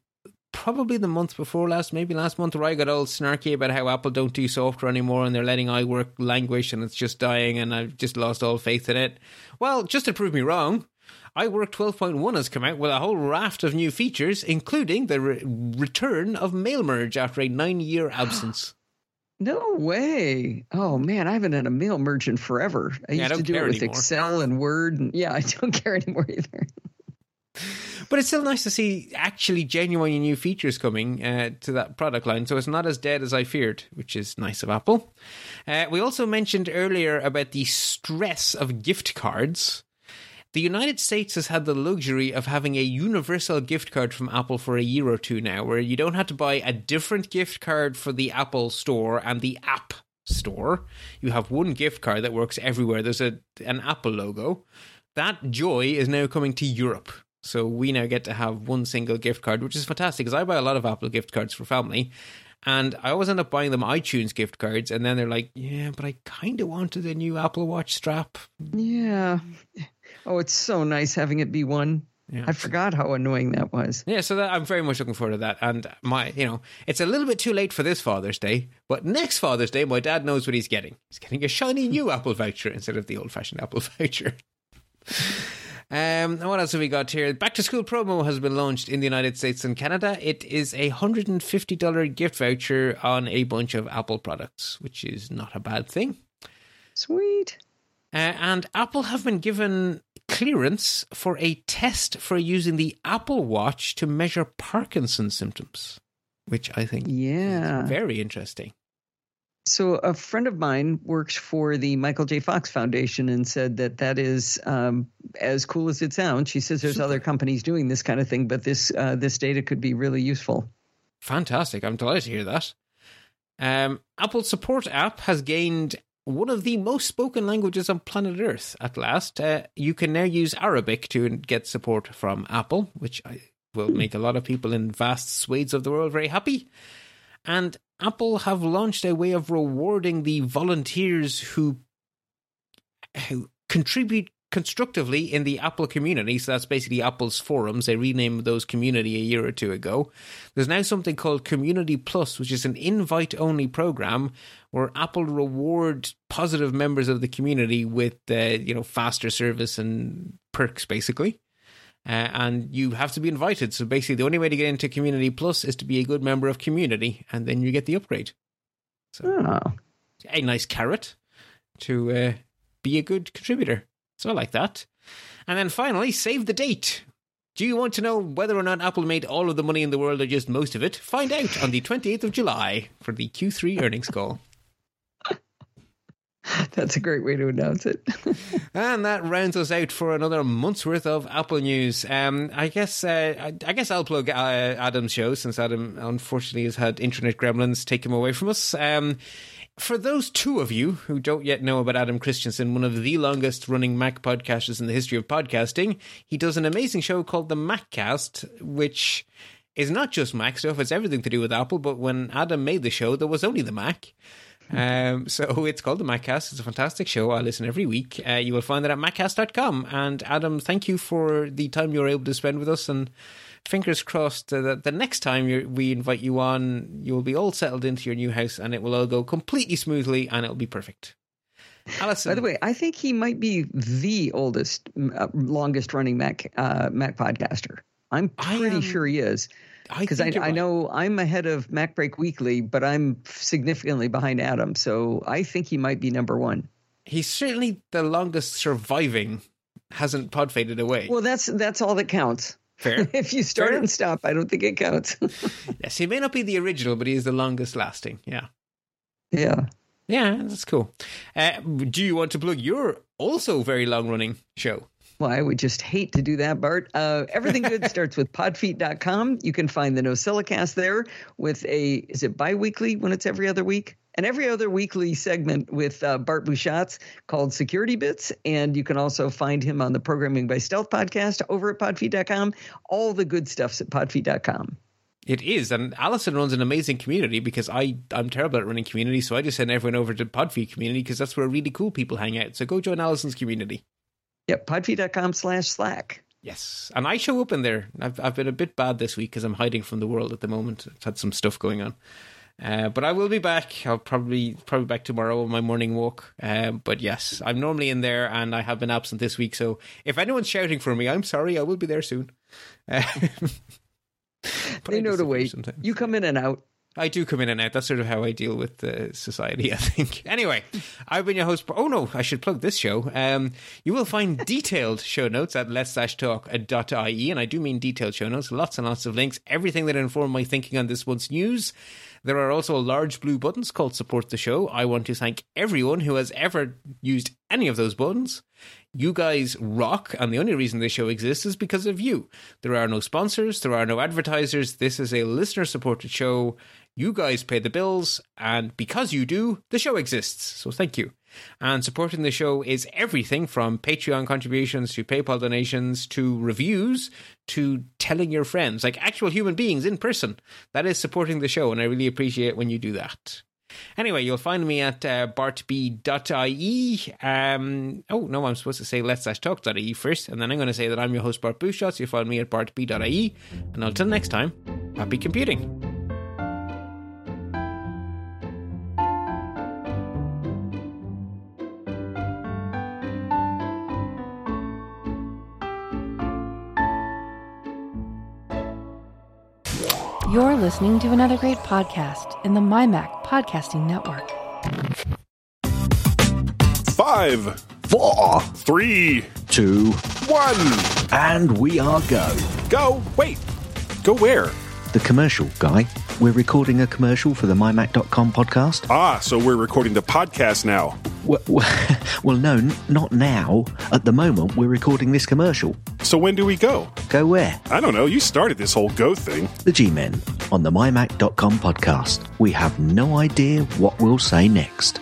Probably the month before last, maybe last month, where I got all snarky about how Apple don't do software anymore and they're letting iWork languish and it's just dying and I've just lost all faith in it. Well, just to prove me wrong, iWork twelve point one has come out with a whole raft of new features, including the re- return of mail merge after a nine-year absence. No way. Oh, man, I haven't had a mail merge in forever. I yeah, used I to do it with anymore. Excel and Word. And, yeah, I don't care anymore either. But it's still nice to see actually genuinely new features coming uh, to that product line. So it's not as dead as I feared, which is nice of Apple. Uh, we also mentioned earlier about the stress of gift cards. The United States has had the luxury of having a universal gift card from Apple for a year or two now, where you don't have to buy a different gift card for the Apple Store and the App Store. You have one gift card that works everywhere. There's a an Apple logo. That joy is now coming to Europe. So we now get to have one single gift card, which is fantastic, because I buy a lot of Apple gift cards for family. And I always end up buying them iTunes gift cards. And then they're like, yeah, but I kind of wanted a new Apple Watch strap. Yeah. Oh, it's so nice having it be one. Yeah. I forgot how annoying that was. Yeah, so that, I'm very much looking forward to that. And my, you know, it's a little bit too late for this Father's Day, but next Father's Day, my dad knows what he's getting. He's getting a shiny new Apple voucher instead of the old-fashioned Apple voucher. Um, what else have we got here? Back to School promo has been launched in the United States and Canada. It is a one hundred fifty dollars gift voucher on a bunch of Apple products, which is not a bad thing. Sweet. Uh, and Apple have been given clearance for a test for using the Apple Watch to measure Parkinson's symptoms, which I think yeah. is very interesting. So a friend of mine works for the Michael J. Fox Foundation and said that that is um, as cool as it sounds. She says there's other companies doing this kind of thing, but this uh, this data could be really useful. Fantastic. I'm delighted to hear that. Um, Apple Support app has gained one of the most spoken languages on planet Earth at last. Uh, you can now use Arabic to get support from Apple, which I, will make a lot of people in vast swathes of the world very happy. And Apple have launched a way of rewarding the volunteers who who contribute constructively in the Apple community. So that's basically Apple's forums. They renamed those community a year or two ago. There's now something called Community Plus, which is an invite-only program where Apple reward positive members of the community with uh, you know faster service and perks, basically. Uh, and you have to be invited. So basically the only way to get into Community Plus is to be a good member of Community, and then you get the upgrade. So oh. a nice carrot to uh, be a good contributor. So I like that. And then finally, save the date. Do you want to know whether or not Apple made all of the money in the world or just most of it? Find out on the twenty-eighth of July for the Q three earnings call. That's a great way to announce it. And that rounds us out for another month's worth of Apple news. Um, I guess uh, I, I guess I'll plug uh, Adam's show, since Adam unfortunately has had internet gremlins take him away from us. Um, for those two of you who don't yet know about Adam Christensen, one of the longest running Mac podcasters in the history of podcasting, he does an amazing show called the MacCast, which is not just Mac stuff. It's everything to do with Apple. But when Adam made the show, there was only the Mac. Um, so it's called the MacCast. It's a fantastic show. I listen every week. Uh, you will find it at maccast dot com. And Adam, thank you for the time you were able to spend with us. And fingers crossed that the next time you're, we invite you on, you will be all settled into your new house and it will all go completely smoothly and it'll be perfect. Allison. By the way, I think he might be the oldest, uh, longest running Mac uh, Mac podcaster. I'm pretty I, um, sure he is. Because I, I, I know right. I'm ahead of MacBreak Weekly, but I'm significantly behind Adam. So I think he might be number one. He's certainly the longest surviving, hasn't pod faded away. Well, that's that's all that counts. Fair. If you start Fair. and stop, I don't think it counts. Yes, he may not be the original, but he is the longest lasting. Yeah. Yeah. Yeah, that's cool. Uh, do you want to plug your also very long running show? Well, I would just hate to do that, Bart. Uh, everything good starts with pod feet dot com. You can find the NosillaCast there with a, is it bi-weekly when it's every other week? And every other weekly segment with uh, Bart Bouchatz called Security Bits. And you can also find him on the Programming by Stealth podcast over at pod feet dot com. All the good stuff's at pod feet dot com. It is. And Allison runs an amazing community because I, I'm terrible at running community. So I just send everyone over to PodFeet community because that's where really cool people hang out. So go join Allison's community. Yep, podfeet.com slash slack. Yes, and I show up in there. I've I've been a bit bad this week because I'm hiding from the world at the moment. I've had some stuff going on. Uh, but I will be back. I'll probably probably back tomorrow on my morning walk. Um, but yes, I'm normally in there and I have been absent this week. So if anyone's shouting for me, I'm sorry. I will be there soon. Um, they know to wait. Sometimes. You come in and out. I do come in and out. That's sort of how I deal with uh, society, I think. Anyway, I've been your host. Oh, no, I should plug this show. Um, you will find detailed show notes at lets dash talk dot I E, and I do mean detailed show notes, lots and lots of links, everything that informed my thinking on this month's news. There are also large blue buttons called Support the Show. I want to thank everyone who has ever used any of those buttons. You guys rock, and the only reason this show exists is because of you. There are no sponsors, there are no advertisers. This is a listener-supported show. You guys pay the bills, and because you do, the show exists. So thank you. And supporting the show is everything from Patreon contributions to PayPal donations to reviews to telling your friends, like actual human beings in person. That is supporting the show, and I really appreciate when you do that. Anyway, you'll find me at uh, bart b dot I E. Um, oh, no, I'm supposed to say let's dash talk dot I E first, and then I'm going to say that I'm your host, Bart Bouchot, so you'll find me at bart b dot I E. And until next time, happy computing. You're listening to another great podcast in the MyMac Podcasting Network. Five, four, three, two, one. And we are go. Go, wait, go where? The commercial, Guy. We're recording a commercial for the my mac dot com podcast. Ah, so we're recording the podcast now. Well, well, no, not now. At the moment, we're recording this commercial. So when do we go? Go where? I don't know. You started this whole go thing. The G-Men on the my mac dot com podcast. We have no idea what we'll say next.